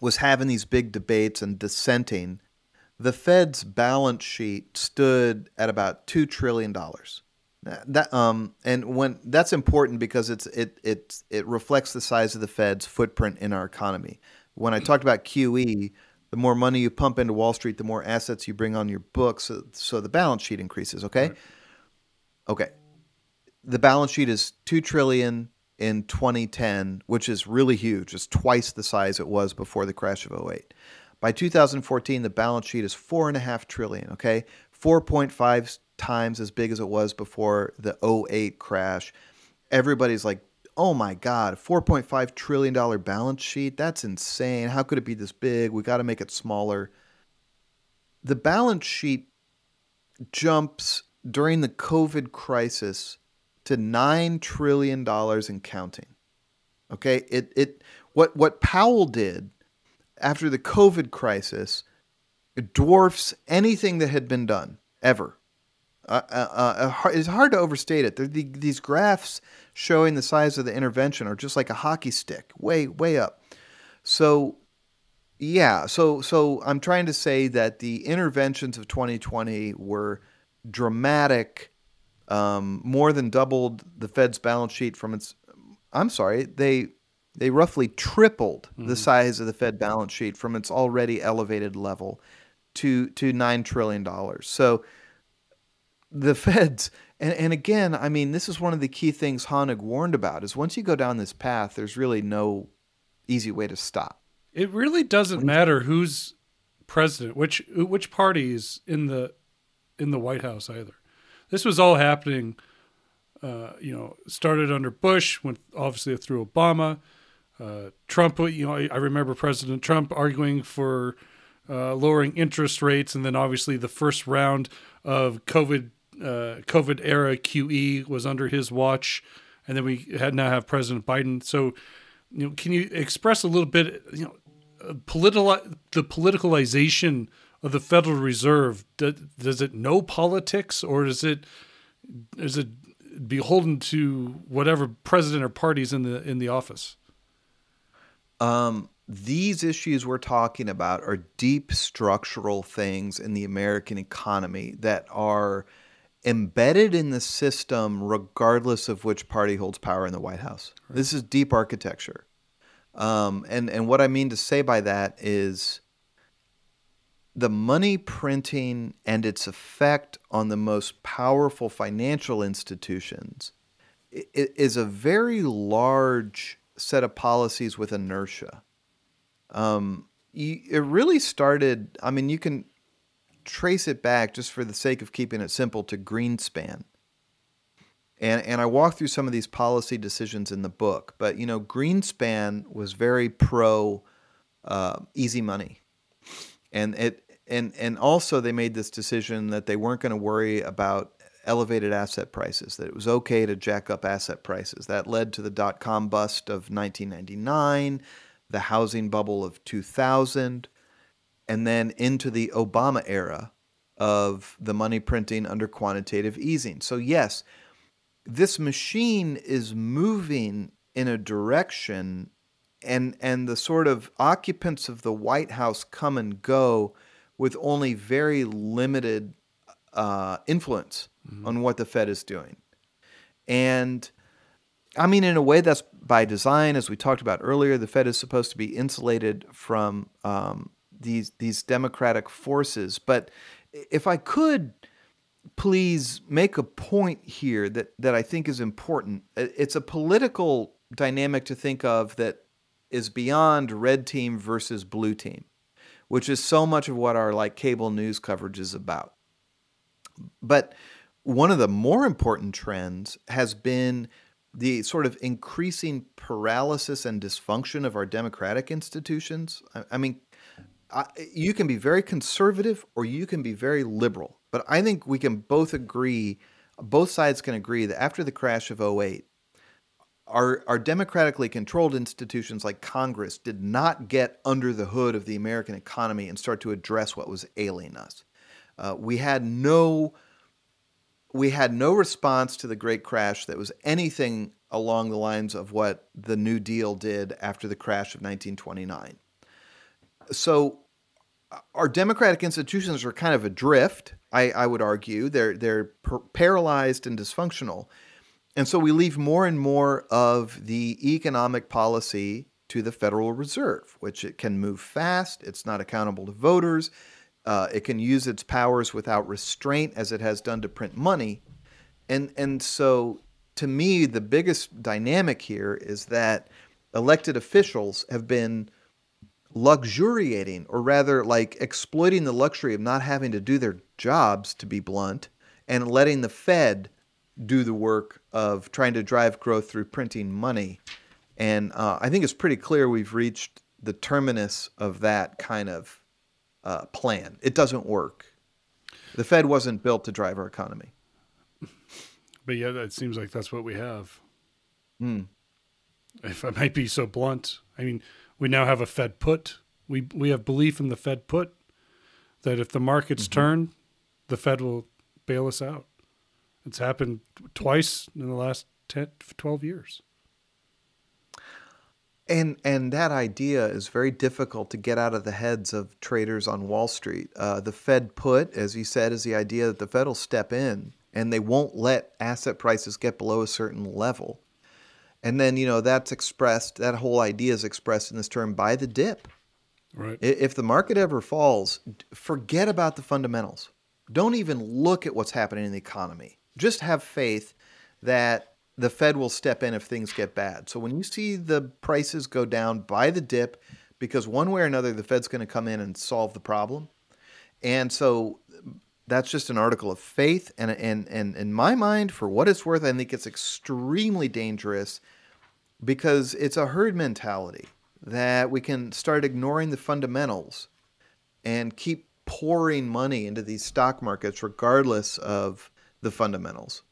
was having these big debates and dissenting, the Fed's balance sheet stood at about two trillion dollars. That, um, and when that's important because it's it it it reflects the size of the Fed's footprint in our economy. When I talked about Q E, the more money you pump into Wall Street, the more assets you bring on your books, so, so the balance sheet increases, okay? Right. Okay. The balance sheet is two trillion dollars in twenty ten, which is really huge. It's twice the size it was before the crash of oh eight. By two thousand fourteen, the balance sheet is four point five trillion dollars, okay? four point five times as big as it was before the oh eight crash. Everybody's like, oh my God, a four point five trillion dollars balance sheet? That's insane. How could it be this big? We got to make it smaller. The balance sheet jumps during the COVID crisis to nine trillion dollars and counting. Okay, it it what what Powell did after the COVID crisis It dwarfs anything that had been done ever. Uh, uh, uh, it's hard to overstate it. The, the, these graphs showing the size of the intervention are just like a hockey stick, way, way up. So, yeah. So, so I'm trying to say that the interventions of twenty twenty were dramatic, um, more than doubled the Fed's balance sheet from its. I'm sorry, they they roughly tripled mm-hmm. the size of the Fed balance sheet from its already elevated level to to nine trillion dollars. So. The Feds, and, and again, I mean, this is one of the key things Hoenig warned about, is once you go down this path, there's really no easy way to stop. It really doesn't matter who's president, which which party is in the in the White House either. This was all happening, uh, you know, started under Bush, went obviously through Obama, uh, Trump. You know, I, I remember President Trump arguing for uh, lowering interest rates, and then obviously the first round of COVID. Uh, COVID era Q E was under his watch, and then we had now have President Biden. So, you know, can you express a little bit, you know, political the politicalization of the Federal Reserve? Does, does it know politics, or is it is it beholden to whatever president or parties in the in the office? Um, these issues we're talking about are deep structural things in the American economy that are embedded in the system, regardless of which party holds power in the White House. Right. This is deep architecture. Um, and, and what I mean to say by that is the money printing and its effect on the most powerful financial institutions is a very large set of policies with inertia. Um, it really started, I mean, you can trace it back, just for the sake of keeping it simple, to Greenspan. And and I walk through some of these policy decisions in the book, but you know, Greenspan was very pro uh, easy money. And it and and also they made this decision that they weren't going to worry about elevated asset prices, that it was okay to jack up asset prices. That led to the dot-com bust of nineteen ninety-nine, the housing bubble of two thousand, and then into the Obama era of the money printing under quantitative easing. So yes, this machine is moving in a direction, and and the sort of occupants of the White House come and go with only very limited uh, influence mm-hmm. on what the Fed is doing. And I mean, in a way, that's by design. As we talked about earlier, the Fed is supposed to be insulated from um, these these democratic forces. But if I could please make a point here that, that I think is important. It's a political dynamic to think of that is beyond red team versus blue team, which is so much of what our like cable news coverage is about. But one of the more important trends has been the sort of increasing paralysis and dysfunction of our democratic institutions. I, I mean, I, you can be very conservative or you can be very liberal, but I think we can both agree, both sides can agree that after the crash of oh eight, our, our democratically controlled institutions like Congress did not get under the hood of the American economy and start to address what was ailing us. Uh, we had no, we had no response to the Great Crash that was anything along the lines of what the New Deal did after the crash of nineteen twenty-nine. So our democratic institutions are kind of adrift, I, I would argue. They're they're per- paralyzed and dysfunctional. And so we leave more and more of the economic policy to the Federal Reserve, which it can move fast. It's not accountable to voters. Uh, it can use its powers without restraint, as it has done to print money. And, and so to me, the biggest dynamic here is that elected officials have been luxuriating, or rather like exploiting the luxury of not having to do their jobs, to be blunt, and letting the Fed do the work of trying to drive growth through printing money. And uh, I think it's pretty clear we've reached the terminus of that kind of uh, plan. It doesn't work. The Fed wasn't built to drive our economy. But yeah, it seems like that's what we have. Mm. If I might be so blunt, I mean, we now have a Fed put. We we have belief in the Fed put. that if the markets mm-hmm. turn, the Fed will bail us out. It's happened twice in the last ten, twelve years. And and that idea is very difficult to get out of the heads of traders on Wall Street. Uh, the Fed put, as you said, is the idea that the Fed will step in and they won't let asset prices get below a certain level. And then, you know, that's expressed, that whole idea is expressed in this term, buy the dip. Right. If the market ever falls, forget about the fundamentals. Don't even look at what's happening in the economy. Just have faith that the Fed will step in if things get bad. So when you see the prices go down, buy the dip, because one way or another, the Fed's going to come in and solve the problem. And so that's just an article of faith. And, and, and in my mind, for what it's worth, I think it's extremely dangerous because it's a herd mentality that we can start ignoring the fundamentals and keep pouring money into these stock markets regardless of the fundamentals.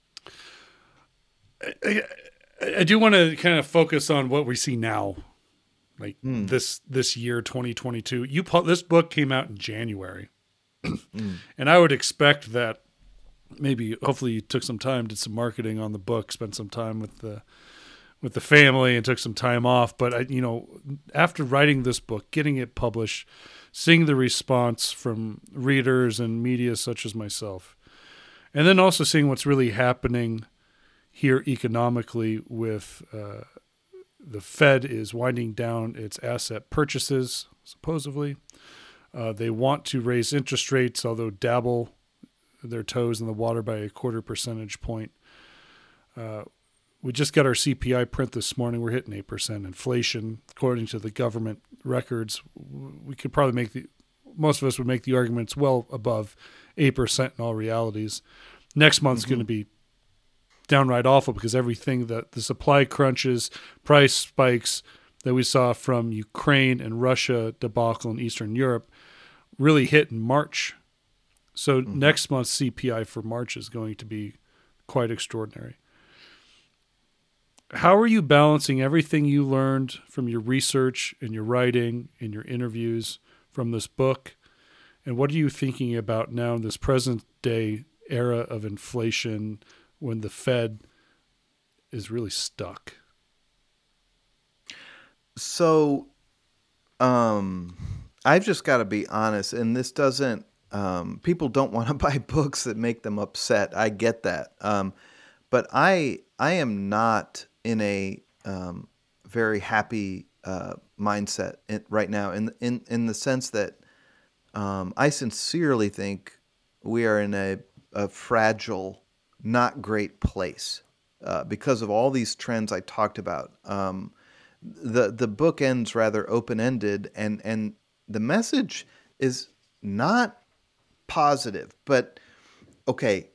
I, I do want to kind of focus on what we see now, like mm. this this year, twenty twenty-two. You this book came out in January. mm. And I would expect that maybe, hopefully you took some time, did some marketing on the book, spent some time with the with the family and took some time off. But, I, you know, after writing this book, getting it published, seeing the response from readers and media such as myself, and then also seeing what's really happening here economically with uh, the Fed is winding down its asset purchases, supposedly. Uh, they want to raise interest rates, although dabble their toes in the water by a quarter percentage point. Uh, we just got our C P I print this morning. We're hitting eight percent inflation. According to the government records, we could probably make the, most of us would make the arguments well above eight percent in all realities. Next month's mm-hmm. going to be downright awful because everything that the supply crunches, price spikes that we saw from Ukraine and Russia debacle in Eastern Europe really hit in March. So mm-hmm. next month's C P I for March is going to be quite extraordinary. How are you balancing everything you learned from your research and your writing and your interviews from this book? And what are you thinking about now in this present day era of inflation when the Fed is really stuck? So um, I've just got to be honest, and this doesn't, um, people don't want to buy books that make them upset. I get that. Um, but I I am not in a um, very happy uh, mindset in, right now in, in, in the sense that um, I sincerely think we are in a, a fragile, not great place uh, because of all these trends I talked about. Um, the the book ends rather open-ended, and, and the message is not positive. But, okay,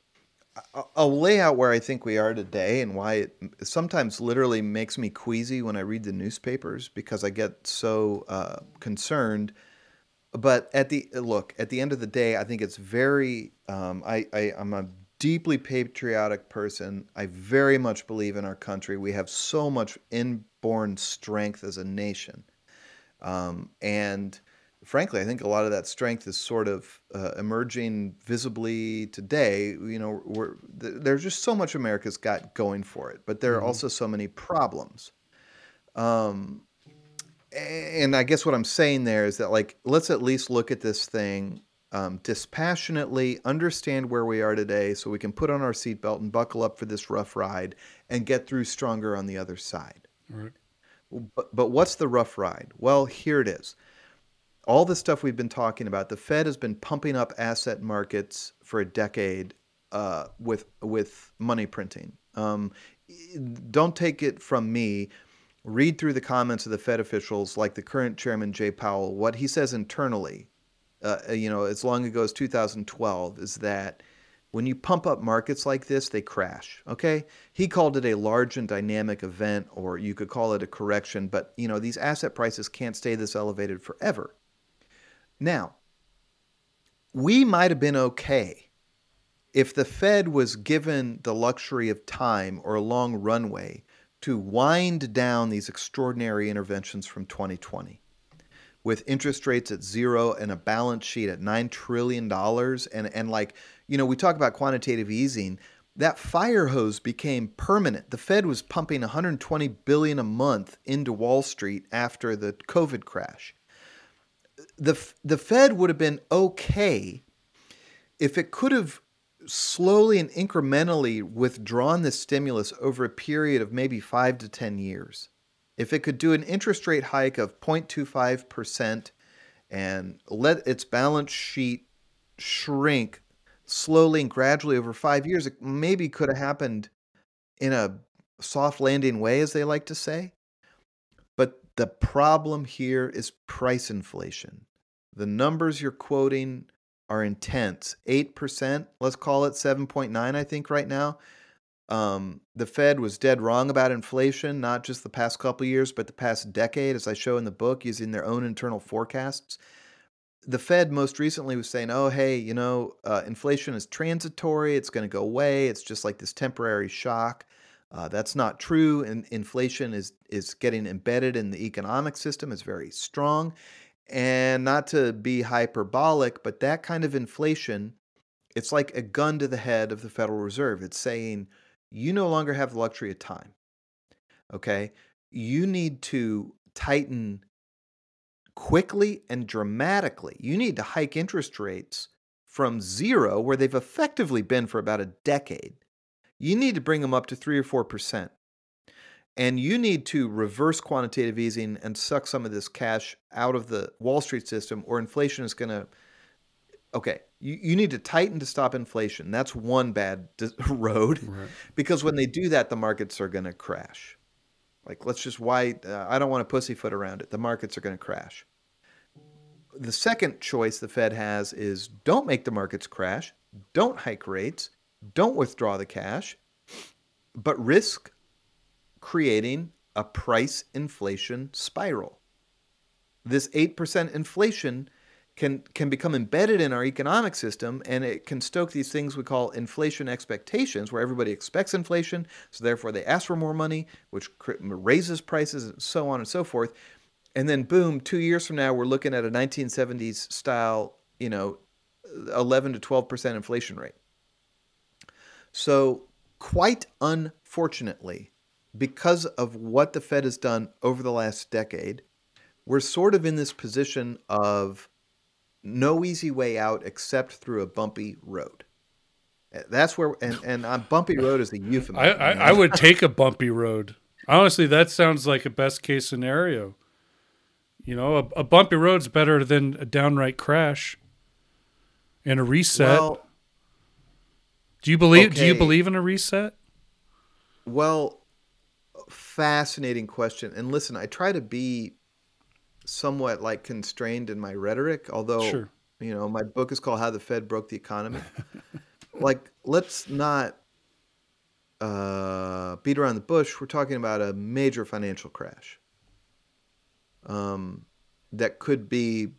I'll lay out where I think we are today and why it sometimes literally makes me queasy when I read the newspapers because I get so uh, concerned. But at the look, at the end of the day, I think it's very um, – I, I, I'm a – deeply patriotic person. I very much believe in our country. We have so much inborn strength as a nation. Um, and frankly, I think a lot of that strength is sort of uh, emerging visibly today. You know, we're, there's just so much America's got going for it, but there are mm-hmm. also so many problems. Um, and I guess what I'm saying there is that, like, let's at least look at this thing Um, dispassionately, understand where we are today so we can put on our seatbelt and buckle up for this rough ride and get through stronger on the other side. Right. But, but what's the rough ride? Well, here it is. All the stuff we've been talking about, the Fed has been pumping up asset markets for a decade uh, with, with money printing. Um, don't take it from me. Read through the comments of the Fed officials like the current chairman, J. Powell, what he says internally. Uh, you know, as long ago as two thousand twelve, is that when you pump up markets like this, they crash, okay? He called it a large and dynamic event, or you could call it a correction, but, you know, these asset prices can't stay this elevated forever. Now, we might have been okay if the Fed was given the luxury of time or a long runway to wind down these extraordinary interventions from twenty twenty. with interest rates at zero and a balance sheet at nine trillion dollars. And, and like, you know, we talk about quantitative easing. That fire hose became permanent. The Fed was pumping one hundred twenty billion dollars a month into Wall Street after the COVID crash. The, the Fed would have been okay if it could have slowly and incrementally withdrawn this stimulus over a period of maybe five to ten years. If it could do an interest rate hike of zero point two five percent and let its balance sheet shrink slowly and gradually over five years, it maybe could have happened in a soft landing way, as they like to say. But the problem here is price inflation. The numbers you're quoting are intense. eight percent, let's call it seven point nine, I think, right now. Um, the Fed was dead wrong about inflation, not just the past couple of years, but the past decade, as I show in the book, using their own internal forecasts. The Fed most recently was saying, oh, hey, you know, uh, inflation is transitory. It's going to go away. It's just like this temporary shock. Uh, that's not true. And inflation is is getting embedded in the economic system. It's very strong. And not to be hyperbolic, but that kind of inflation, it's like a gun to the head of the Federal Reserve. It's saying, you no longer have the luxury of time, okay? You need to tighten quickly and dramatically. You need to hike interest rates from zero, where they've effectively been for about a decade. You need to bring them up to three or four percent. And you need to reverse quantitative easing and suck some of this cash out of the Wall Street system, or inflation is going to, okay, you, you need to tighten to stop inflation. That's one bad road, right? Because when they do that, the markets are going to crash. Like, let's just why, uh, I don't want to pussyfoot around it. The markets are going to crash. The second choice the Fed has is don't make the markets crash, don't hike rates, don't withdraw the cash, but risk creating a price inflation spiral. This eight percent inflation can can become embedded in our economic system, and it can stoke these things we call inflation expectations, where everybody expects inflation, so therefore they ask for more money, which raises prices, and so on and so forth. And then boom, two years from now, we're looking at a nineteen seventies style, you know, eleven to twelve percent inflation rate. So quite unfortunately, because of what the Fed has done over the last decade, we're sort of in this position of no easy way out except through a bumpy road. That's where, and, and on bumpy road is a euphemism. I, I, I would take a bumpy road. Honestly, that sounds like a best case scenario. You know, a, a bumpy road's better than a downright crash and a reset. Well, do you believe? Okay. Do you believe in a reset? Well, fascinating question. And listen, I try to be somewhat like constrained in my rhetoric, although, sure, you know, my book is called How the Fed Broke the Economy. Like, let's not uh, beat around the bush. We're talking about a major financial crash um, that could be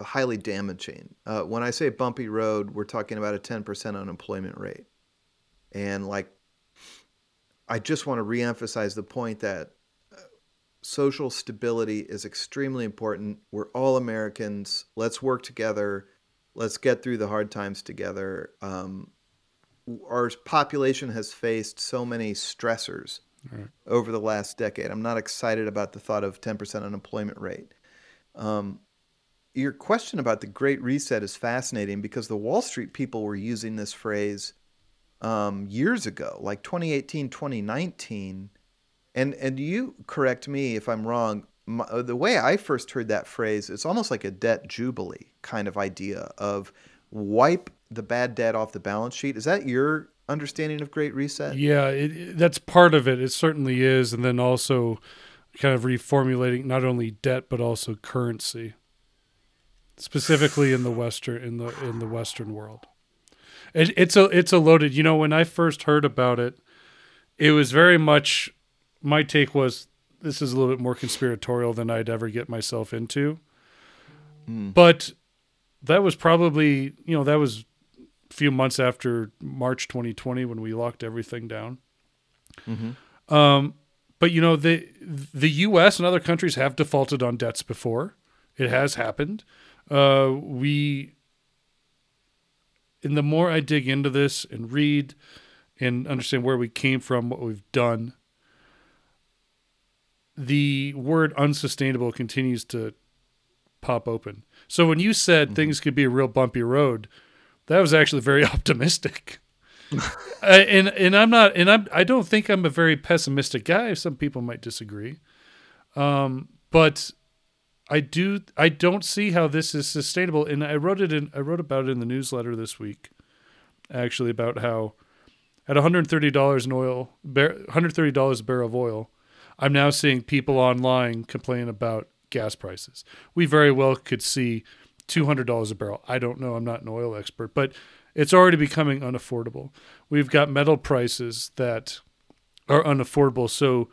highly damaging. Uh, when I say bumpy road, we're talking about a ten percent unemployment rate. And like, I just want to reemphasize the point that social stability is extremely important. We're all Americans. Let's work together. Let's get through the hard times together. Um, our population has faced so many stressors right over the last decade. I'm not excited about the thought of ten percent unemployment rate. Um, your question about the Great Reset is fascinating because the Wall Street people were using this phrase um, years ago, like twenty eighteen, twenty nineteen. And and you correct me if I'm wrong. My, the way I first heard that phrase, it's almost like a debt jubilee kind of idea of wipe the bad debt off the balance sheet. Is that your understanding of Great Reset? Yeah, it, it, that's part of it. It certainly is. And then also kind of reformulating not only debt but also currency, specifically in the Western in the in the Western world. It, it's a it's a loaded. You know, when I first heard about it, it was very much. My take was this is a little bit more conspiratorial than I'd ever get myself into. Mm. But that was probably, you know, that was a few months after March twenty twenty when we locked everything down. Mm-hmm. Um, but, you know, the the U S and other countries have defaulted on debts before. It has happened. Uh, we, and the more I dig into this and read and understand where we came from, what we've done, the word unsustainable continues to pop open. So when you said mm-hmm. things could be a real bumpy road, that was actually very optimistic. I, and and I'm not, and I'm, I don't think I'm a very pessimistic guy. Some people might disagree. Um, but I do, I don't see how this is sustainable. And I wrote it in, I wrote about it in the newsletter this week, actually, about how at one hundred thirty dollars in oil, one hundred thirty dollars a barrel of oil, I'm now seeing people online complain about gas prices. We very well could see two hundred dollars a barrel. I don't know. I'm not an oil expert, but it's already becoming unaffordable. We've got metal prices that are unaffordable. So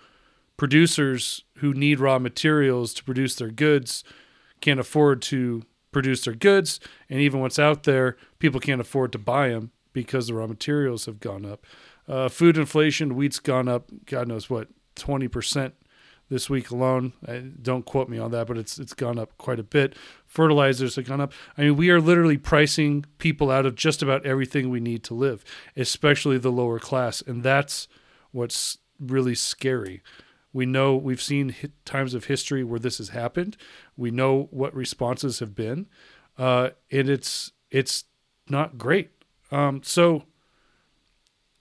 producers who need raw materials to produce their goods can't afford to produce their goods. And even what's out there, people can't afford to buy them because the raw materials have gone up. Uh, food inflation, wheat's gone up, God knows what, twenty percent this week alone. I, don't quote me on that, but it's it's gone up quite a bit. Fertilizers have gone up. I mean, we are literally pricing people out of just about everything we need to live, especially the lower class. And that's what's really scary. We know we've seen hit times of history where this has happened. We know what responses have been. Uh, and it's it's not great. Um, so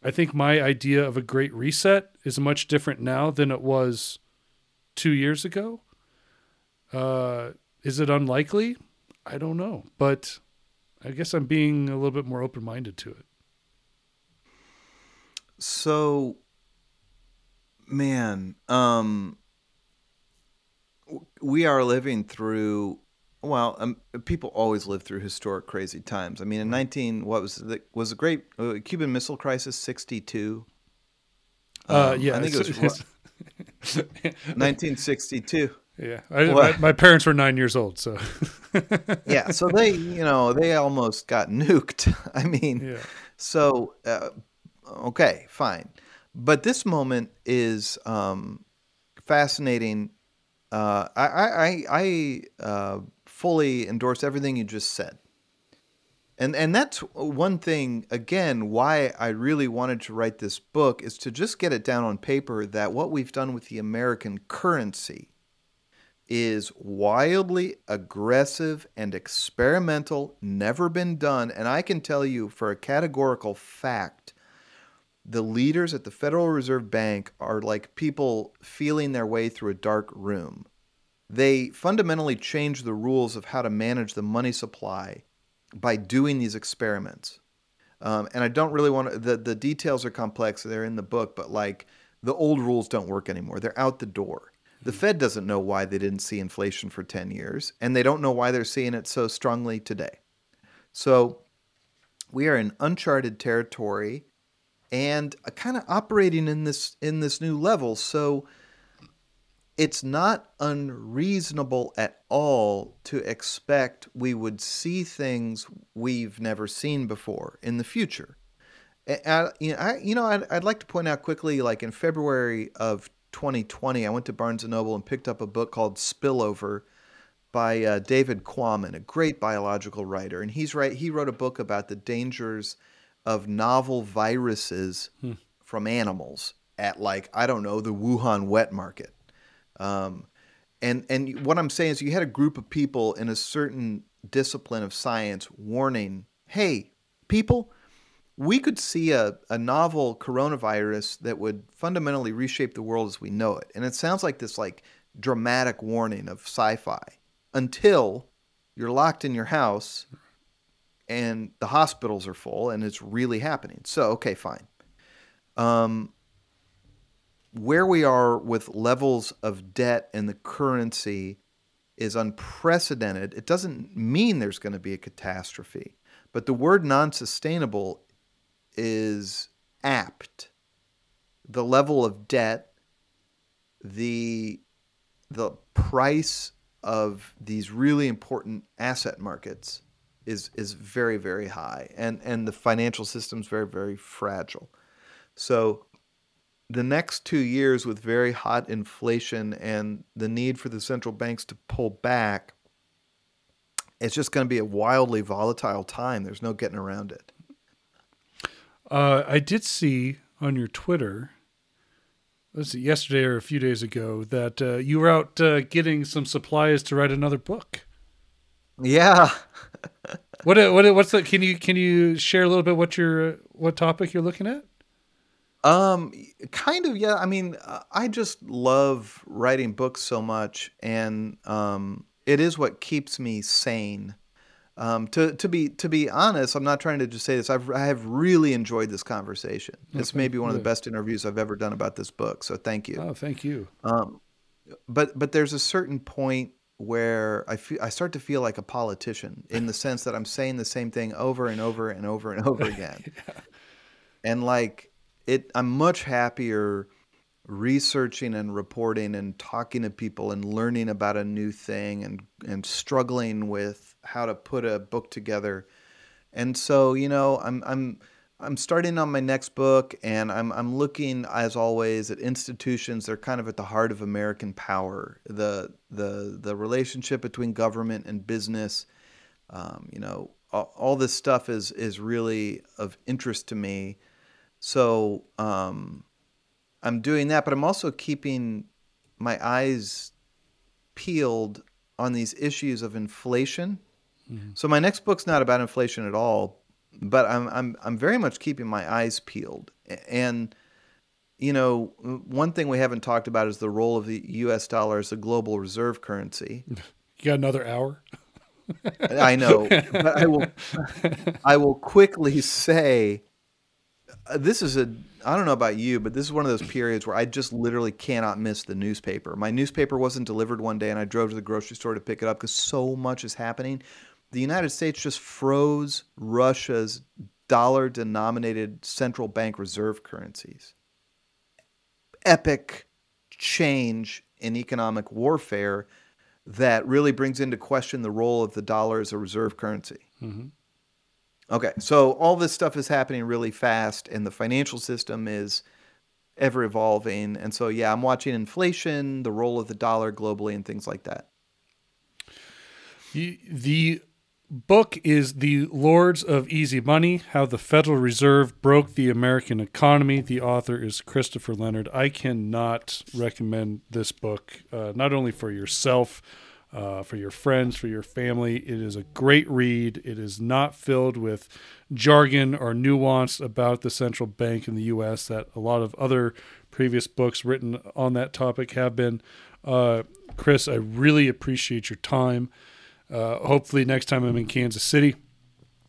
I think my idea of a great reset is much different now than it was two years ago. Uh, is it unlikely? I don't know. But I guess I'm being a little bit more open-minded to it. So, man, um, we are living through... Well, um, people always live through historic crazy times. I mean, in nineteen, what was the was the Great uh, Cuban Missile Crisis? sixty-two Um, uh, yeah, I think it was nineteen sixty-two. Yeah, I, well, my, my parents were nine years old, so yeah. So they, you know, they almost got nuked. I mean, yeah. so uh, okay, fine, but this moment is um, fascinating. Uh, I I I. I uh, fully endorse everything you just said. And and that's one thing, again, why I really wanted to write this book is to just get it down on paper that what we've done with the American currency is wildly aggressive and experimental, never been done. And I can tell you for a categorical fact, the leaders at the Federal Reserve Bank are like people feeling their way through a dark room. They fundamentally changed the rules of how to manage the money supply by doing these experiments. Um, and I don't really want to, the, the details are complex. They're in the book, but like the old rules don't work anymore. They're out the door. The Fed doesn't know why they didn't see inflation for ten years, and they don't know why they're seeing it so strongly today. So we are in uncharted territory and kind of operating in this, in this new level. So it's not unreasonable at all to expect we would see things we've never seen before in the future. I, you know, I, you know I'd, I'd like to point out quickly, like in February of twenty twenty, I went to Barnes and Noble and picked up a book called Spillover by uh, David Quammen, a great biological writer. And he's right. He wrote a book about the dangers of novel viruses hmm. from animals at like, I don't know, the Wuhan wet market. Um, and, and what I'm saying is you had a group of people in a certain discipline of science warning, hey, people, we could see a, a novel coronavirus that would fundamentally reshape the world as we know it. And it sounds like this like dramatic warning of sci-fi until you're locked in your house and the hospitals are full and it's really happening. So, okay, fine. Um, Where we are with levels of debt and the currency is unprecedented. It doesn't mean there's going to be a catastrophe, but the word non-sustainable is apt. The level of debt, the the price of these really important asset markets is is very, very high, and and the financial system's very, very fragile. So the next two years with very hot inflation and the need for the central banks to pull back It's just going to be a wildly volatile time. There's no getting around it. Uh, I did see on your Twitter, let's see, yesterday or a few days ago, that uh, you were out uh, getting some supplies to write another book. Yeah. What? What? What's the? Can you can you share a little bit what your what topic you're looking at? Um, kind of. Yeah. I mean, I just love writing books so much, and um. It is what keeps me sane. Um, to to be to be honest, I'm not trying to just say this. I've I have really enjoyed this conversation. Okay. It's maybe one of the best interviews I've ever done about this book. So thank you. Oh, thank you. Um, but but there's a certain point where I feel, I start to feel like a politician in the sense that I'm saying the same thing over and over and over and over again. Yeah. And like it, I'm much happier researching and reporting and talking to people and learning about a new thing and and struggling with how to put a book together. And so, you know, I'm I'm I'm starting on my next book, and I'm I'm looking, as always, at institutions that are kind of at the heart of American power, the the the relationship between government and business. Um, you know, all, all this stuff is is really of interest to me. So, um I'm doing that, but I'm also keeping my eyes peeled on these issues of inflation. Mm-hmm. So my next book's not about inflation at all, but I'm I'm I'm very much keeping my eyes peeled. And you know, one thing we haven't talked about is the role of the U S dollar as a global reserve currency. You got another hour? I know, but I will I will quickly say this is a, I don't know about you, but this is one of those periods where I just literally cannot miss the newspaper. My newspaper wasn't delivered one day, and I drove to the grocery store to pick it up because so much is happening. The United States just froze Russia's dollar-denominated central bank reserve currencies. Epic change in economic warfare that really brings into question the role of the dollar as a reserve currency. Mm-hmm. Okay, so all this stuff is happening really fast, and the financial system is ever evolving. And so, yeah, I'm watching inflation, the role of the dollar globally, and things like that. The, the book is The Lords of Easy Money, How the Federal Reserve Broke the American Economy. The author is Christopher Leonard. I cannot recommend this book, uh, not only for yourself, Uh, for your friends, for your family. It is a great read. It is not filled with jargon or nuance about the central bank in the U S that a lot of other previous books written on that topic have been. Uh, Chris, I really appreciate your time. Uh, hopefully next time I'm in Kansas City,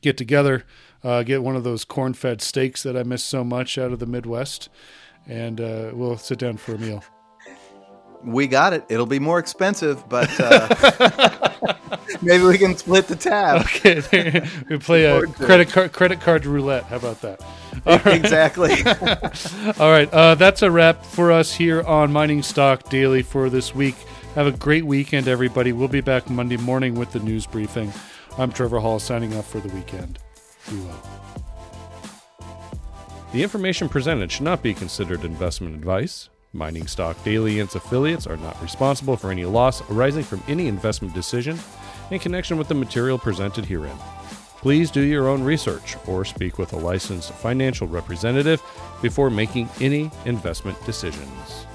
get together, uh, get one of those corn-fed steaks that I miss so much out of the Midwest, and uh, we'll sit down for a meal. We got it. It'll be more expensive, but uh, maybe we can split the tab. Okay, we play a credit card credit card roulette. How about that? All right. Exactly. All right, uh, that's a wrap for us here on Mining Stock Daily for this week. Have a great weekend, everybody. We'll be back Monday morning with the news briefing. I'm Trevor Hall, signing off for the weekend. Be well. The information presented should not be considered investment advice. Mining Stock Daily and its affiliates are not responsible for any loss arising from any investment decision in connection with the material presented herein. Please do your own research or speak with a licensed financial representative before making any investment decisions.